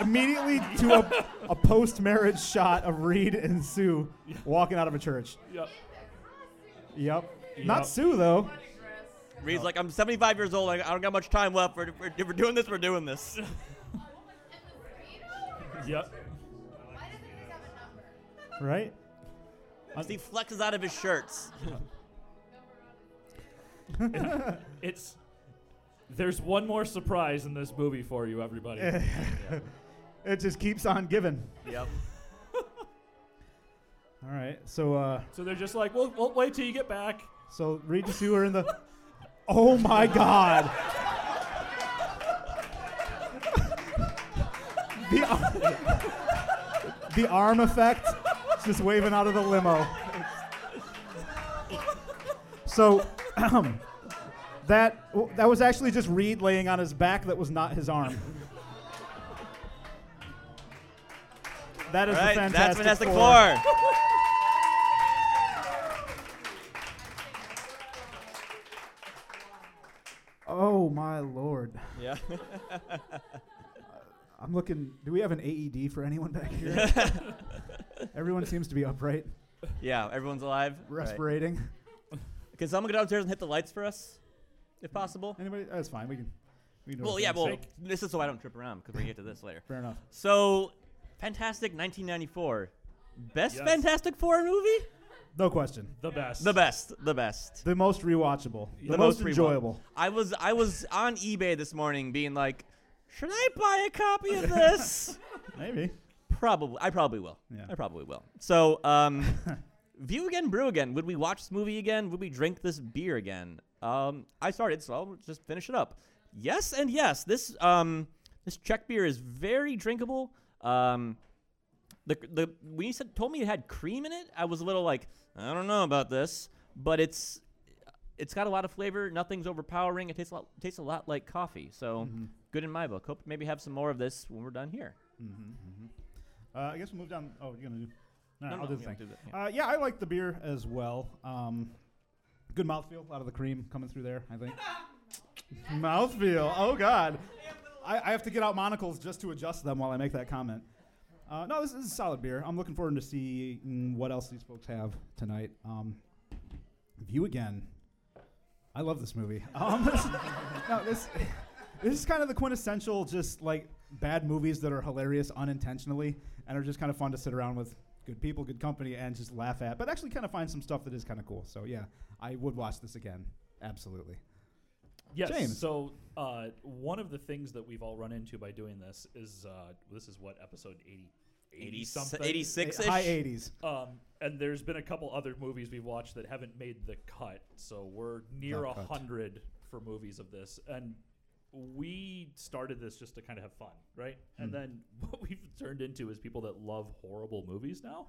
Immediately to a, a post-marriage shot of Reed and Sue walking out of a church. Yep. Yep. Yep. Not Sue, though. Reed's like, I'm seventy-five years old. I don't got much time left. We're, we're, if we're doing this, we're doing this. Yep. Why doesn't he have a number? Right? As he flexes out of his shirts. it, it's... There's one more surprise in this movie for you, everybody. Yeah. It just keeps on giving. Yep. All right, so... Uh, so they're just like, we'll, we'll wait till you get back. So Reed and Sue are in the... Oh, my God. the, ar- the arm effect is just waving out of the limo. So... That that was actually just Reed laying on his back. That was not his arm. That is right, the Fantastic, that's Fantastic Four. Oh, my Lord. Yeah. uh, I'm looking. Do we have an A E D for anyone back here? Everyone seems to be upright. Yeah, everyone's alive. Respirating. Right. Can someone get downstairs and hit the lights for us, if possible? Anybody? That's fine. We can. We can do well, yeah. Well, sake. This is so I don't trip around because we're gonna get to this later. Fair enough. So, Fantastic nineteen ninety-four, best yes. Fantastic Four movie? No question. The best. The best. The best. The most rewatchable. The, the most, most enjoyable. I was I was on eBay this morning, being like, should I buy a copy of this? Maybe. Probably. I probably will. Yeah. I probably will. So. um... View again, brew again. Would we watch this movie again? Would we drink this beer again? Um, I started, so I'll just finish it up. Yes and yes. This um, this Czech beer is very drinkable. Um, the the when you said told me it had cream in it, I was a little like, I don't know about this, but it's it's got a lot of flavor. Nothing's overpowering. It tastes a lot, tastes a lot like coffee. So mm-hmm. good in my book. Hope maybe have some more of this when we're done here. Mm-hmm. Mm-hmm. Uh, I guess we'll move down. Oh, you're gonna do. No, no, I'll no, do the thing. Do that, yeah. Uh, yeah, I like the beer as well. Um, good mouthfeel, a lot of the cream coming through there, I think. Mouthfeel, oh God. I, I have to get out monocles just to adjust them while I make that comment. Uh, no, this is a solid beer. I'm looking forward to seeing what else these folks have tonight. Um, View Again. I love this movie. Um, this, no, this, this is kind of the quintessential just like bad movies that are hilarious unintentionally and are just kind of fun to sit around with. Good people, good company, and just laugh at, but actually kind of find some stuff that is kind of cool. So, yeah, I would watch this again. Absolutely. Yes, James. so uh, one of the things that we've all run into by doing this is, uh, this is what, episode eighty, eighty something? eighty-six-ish? High eighties. Um, and there's been a couple other movies we've watched that haven't made the cut, so we're near one hundred for movies of this. And we started this just to kind of have fun, right? Mm. And then what we've turned into is people that love horrible movies now.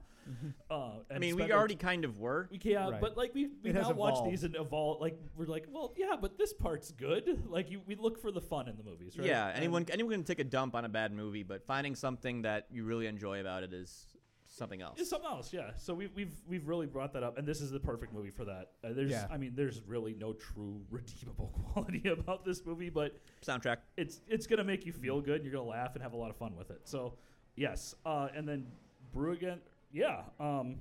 uh, and I mean, we already kind of were. We can't, right. But like we we now watch these and evolve. Like we're like, well, yeah, but this part's good. Like you, we look for the fun in the movies, right? Yeah, anyone and anyone can take a dump on a bad movie, but finding something that you really enjoy about it is something else. It's something else, yeah. So we've we've we've really brought that up, and this is the perfect movie for that. Uh, there's, yeah. I mean, there's really no true redeemable quality about this movie, but soundtrack. It's it's gonna make you feel good. You're gonna laugh and have a lot of fun with it. So, yes. Uh, and then brew again. Yeah. Um,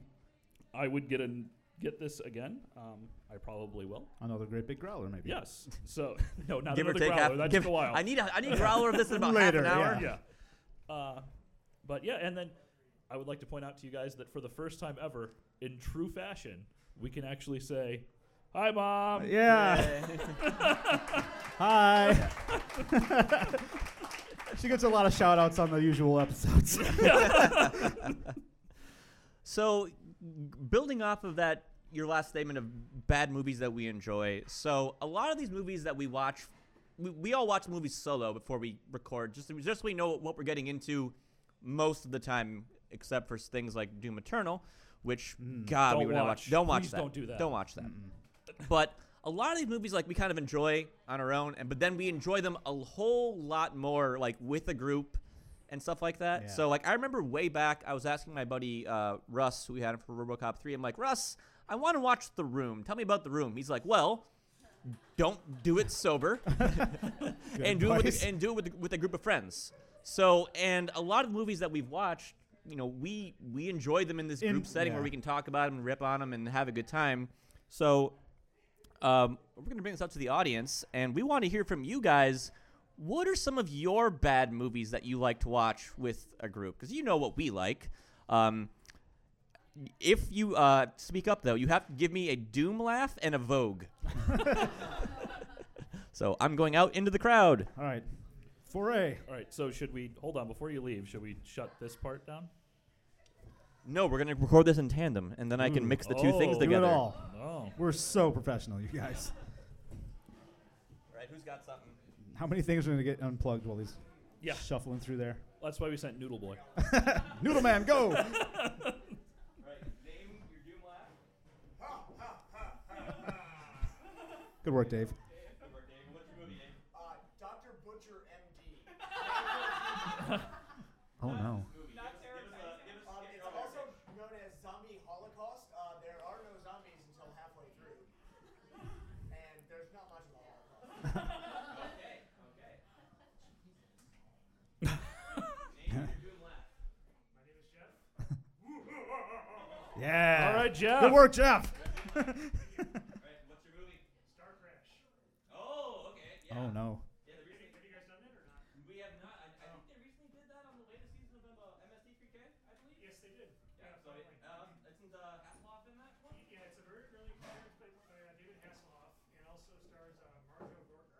I would get an get this again. Um, I probably will. Another great big growler, maybe. Yes. So no, not give another growler. Half, that give, took a while. I need a, I need a growler of this in about later, half an hour. Yeah. yeah. Uh, but yeah, and then. I would like to point out to you guys that for the first time ever, in true fashion, we can actually say, hi, Mom. Yeah. Hi. She gets a lot of shout-outs on the usual episodes. So building off of that, your last statement of bad movies that we enjoy, so a lot of these movies that we watch, we, we all watch movies solo before we record, just, just so we know what we're getting into most of the time. Except for things like Doom Eternal, which, mm. God, don't we would watch. not watch. Don't watch Please that. Don't do that. Don't watch that. Mm-mm. But a lot of these movies, like, we kind of enjoy on our own, and but then we enjoy them a whole lot more, like, with a group and stuff like that. Yeah. So, like, I remember way back, I was asking my buddy uh, Russ, who we had for RoboCop three. I'm like, Russ, I want to watch The Room. Tell me about The Room. He's like, well, don't do it sober, and do it with a, and do it with a, with a group of friends. So, and a lot of movies that we've watched, you know, we we enjoy them in this group in, setting yeah. where we can talk about them, rip on them, and have a good time. So, um, we're going to bring this up to the audience, and we want to hear from you guys. What are some of your bad movies that you like to watch with a group? Because you know what we like. Um, if you uh, speak up, though, you have to give me a doom laugh and a vogue. So I'm going out into the crowd. All right. Foray. All right. So should we – hold on. Before you leave, should we shut this part down? No, we're going to record this in tandem, and then Ooh. I can mix the two oh. things together. Do it all. Oh. We're so professional, you guys. All right. Who's got something? How many things are going to get unplugged while he's yeah. shuffling through there? Well, that's why we sent Noodle Boy. Noodle Man, go! All right, name your doom laugh. Ha, ha, ha, ha, ha. Good work, Dave. Good work, Dave. What's your movie name? Uh, Doctor Butcher, M D Oh, no. It's also known as Zombie Holocaust. Uh, there are no zombies until halfway through. And there's not much of a Holocaust. Yeah. All right, Jeff. Good work, Jeff. All right, what's your movie? Star Crash. Oh, okay. Yeah. Oh, no. Yeah, the reason, have you guys done it or not? We have not. I, I think they recently did that on the latest season of uh, M S T three K, I believe. Yes, they did. Yeah, yeah so it, um, isn't uh, Hasselhoff in that one? Yeah, it's a very early performance by uh, David Hasselhoff, and also stars uh, Margot Rourke,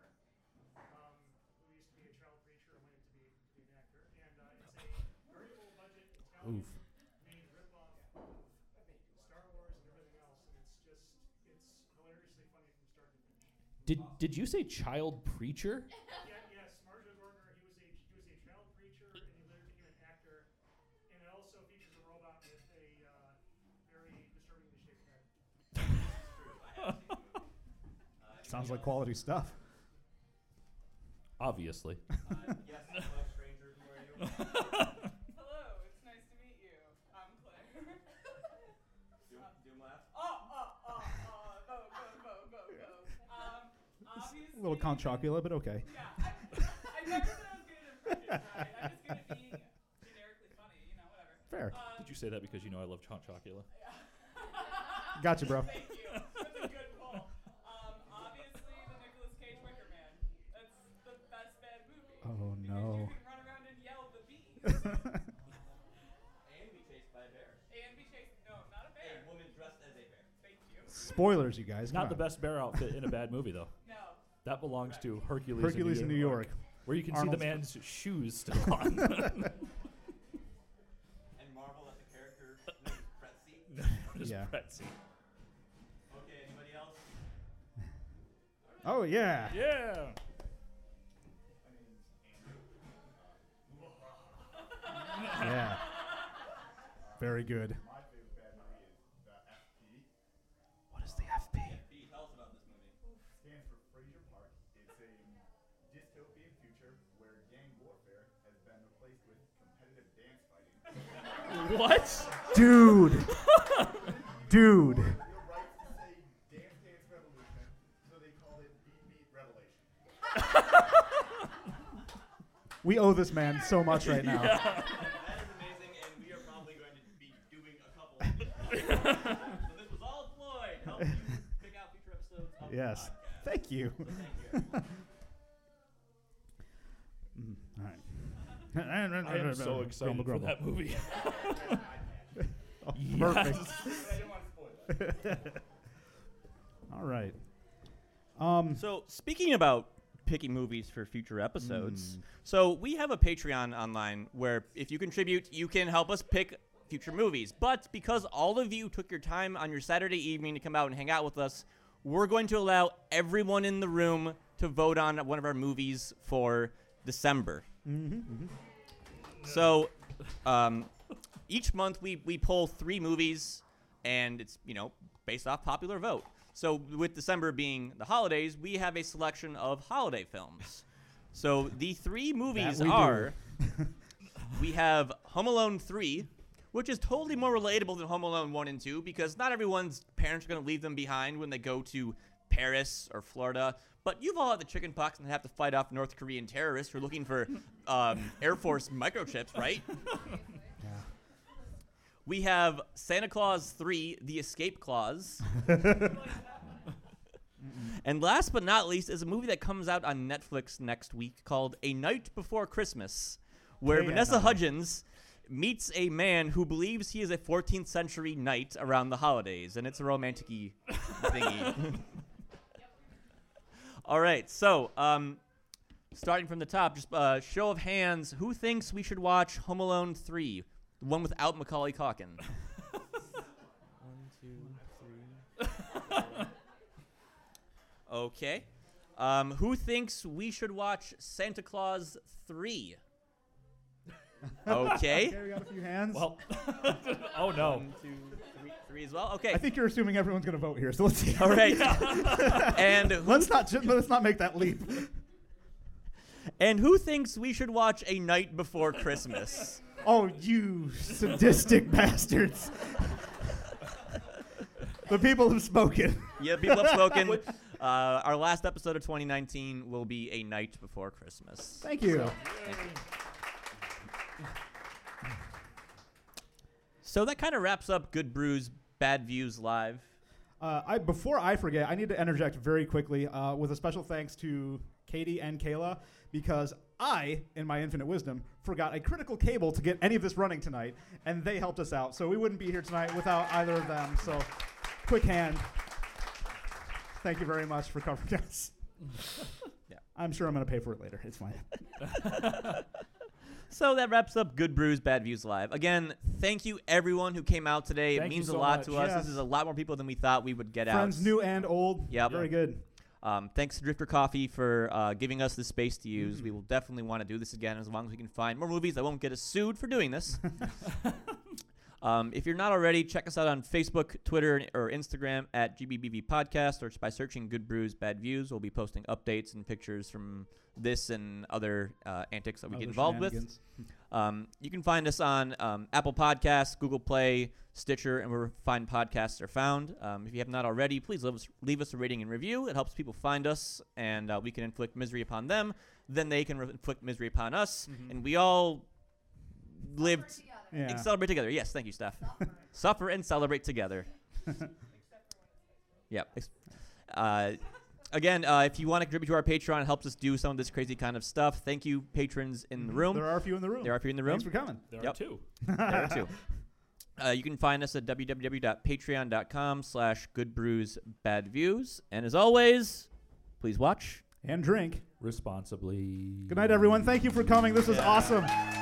um, who used to be a child preacher and went to be, to be an actor. And uh, it's a very low budget Italian. Oof. Did did you say child preacher? Yeah, yes, Marjorie Gorner, he was a he was a child preacher, and he later became an actor, and it also features a robot with a uh, very disturbingly shaped head. uh, Sounds like quality stuff. Obviously. Uh, yes, hello, stranger, who are you? Hello, it's nice to meet you. I'm Claire. do, do my oh oh oh oh go go go go. Obviously, a little contracula, but okay. Yeah, I, I never said I was good at impressions, right? I'm just good at being generically funny, you know, whatever. Fair. Um, Did you say that because you know I love contracula? Yeah. Gotcha, bro. Thank you. That's a good pull. Um, obviously, the Nicolas Cage Wicker Man. That's the best bad movie. Oh, because no. You can run around and yell the bees. And be chased by a bear. And be chased, no, not a bear. A woman dressed as a bear. Thank you. Spoilers, you guys. Not the best bear outfit in a bad movie, though. That belongs right. to Hercules, Hercules in New, in New York, York, where you can Arnold's see the man's fun. Shoes still on. And marvel at the character named Pretzi. No, just yeah. Pretzi. Okay, anybody else? Right. Oh, yeah. Yeah. Yeah. Very good. My favorite bad movie is the F P. What is the F P? What? Dude. Dude. We owe this man so much right now. Yeah. That is amazing, and we are probably going to be doing a couple of these. So this was all Floyd. Help you pick out future episodes of yes. the podcast. Thank you. So thank you. All right. I am so excited for that movie. Oh, perfect. All right. Um, so speaking about picking movies for future episodes, mm. so we have a Patreon online where if you contribute, you can help us pick future movies. But because all of you took your time on your Saturday evening to come out and hang out with us, we're going to allow everyone in the room to vote on one of our movies for December. Mm-hmm, mm-hmm. So, um, each month we, we pull three movies, and it's, you know, based off popular vote. So with December being the holidays, we have a selection of holiday films. So the three movies we are, we have Home Alone three, which is totally more relatable than Home Alone one and two because not everyone's parents are going to leave them behind when they go to Paris or Florida. But you've all had the chicken pox and have to fight off North Korean terrorists who are looking for um, Air Force microchips, right? Yeah. We have Santa Claus three, The Escape Clause. And last but not least is a movie that comes out on Netflix next week called A Night Before Christmas, where yeah, Vanessa yeah, Hudgens meets a man who believes he is a fourteenth century knight around the holidays, and it's a romantic-y thingy. All right, so um, starting from the top, just a uh, show of hands. Who thinks we should watch Home Alone three, the one without Macaulay Culkin? One, two, three. Okay. Um, who thinks we should watch Santa Claus three? Okay. Okay, we got a few hands. Well, oh no. One, two, three, three as well. Okay. I think you're assuming everyone's gonna vote here, so let's see. All right. And who let's not ju- let's not make that leap. And who thinks we should watch A Night Before Christmas? Oh, you sadistic bastards! The people have spoken. Yeah, people have spoken. Uh, our last episode of twenty nineteen will be A Night Before Christmas. Thank you. So, thank you. So that kind of wraps up Good Brews, Bad Views Live. Uh, I, before I forget, I need to interject very quickly uh, with a special thanks to Katie and Kayla because I, in my infinite wisdom, forgot a critical cable to get any of this running tonight, and they helped us out. So we wouldn't be here tonight without either of them. So quick hand. Thank you very much for covering us. Yeah. I'm sure I'm going to pay for it later. It's fine. So that wraps up Good Brews, Bad Views Live. Again, thank you everyone who came out today. Thank it means so a lot much. to us. Yeah. This is a lot more people than we thought we would get Friends out. Friends new and old. Yep. Very good. Um, thanks to Drifter Coffee for uh, giving us the space to use. Mm-hmm. We will definitely want to do this again as long as we can find more movies that won't get us sued for doing this. Um, if you're not already, check us out on Facebook, Twitter, or Instagram at G B B V Podcast, or just by searching Good Brews, Bad Views. We'll be posting updates and pictures from this and other uh, antics that we other get involved with. Um, you can find us on um, Apple Podcasts, Google Play, Stitcher, and where fine podcasts are found. Um, if you have not already, please leave us, leave us a rating and review. It helps people find us, and uh, we can inflict misery upon them. Then they can re- inflict misery upon us, mm-hmm. and we all lived... Yeah. And celebrate together. Yes, thank you, Steph. Suffer and celebrate together. Yep. Uh, again, uh, if you want to contribute to our Patreon, it helps us do some of this crazy kind of stuff. Thank you, patrons in the room. There are a few in the room. There are a few in the room. Thanks for coming. There yep. are two. There are two. Uh, you can find us at www.patreon.com slash goodbrewsbadviews. And as always, please watch and drink responsibly. Good night, everyone. Thank you for coming. This was yeah. awesome.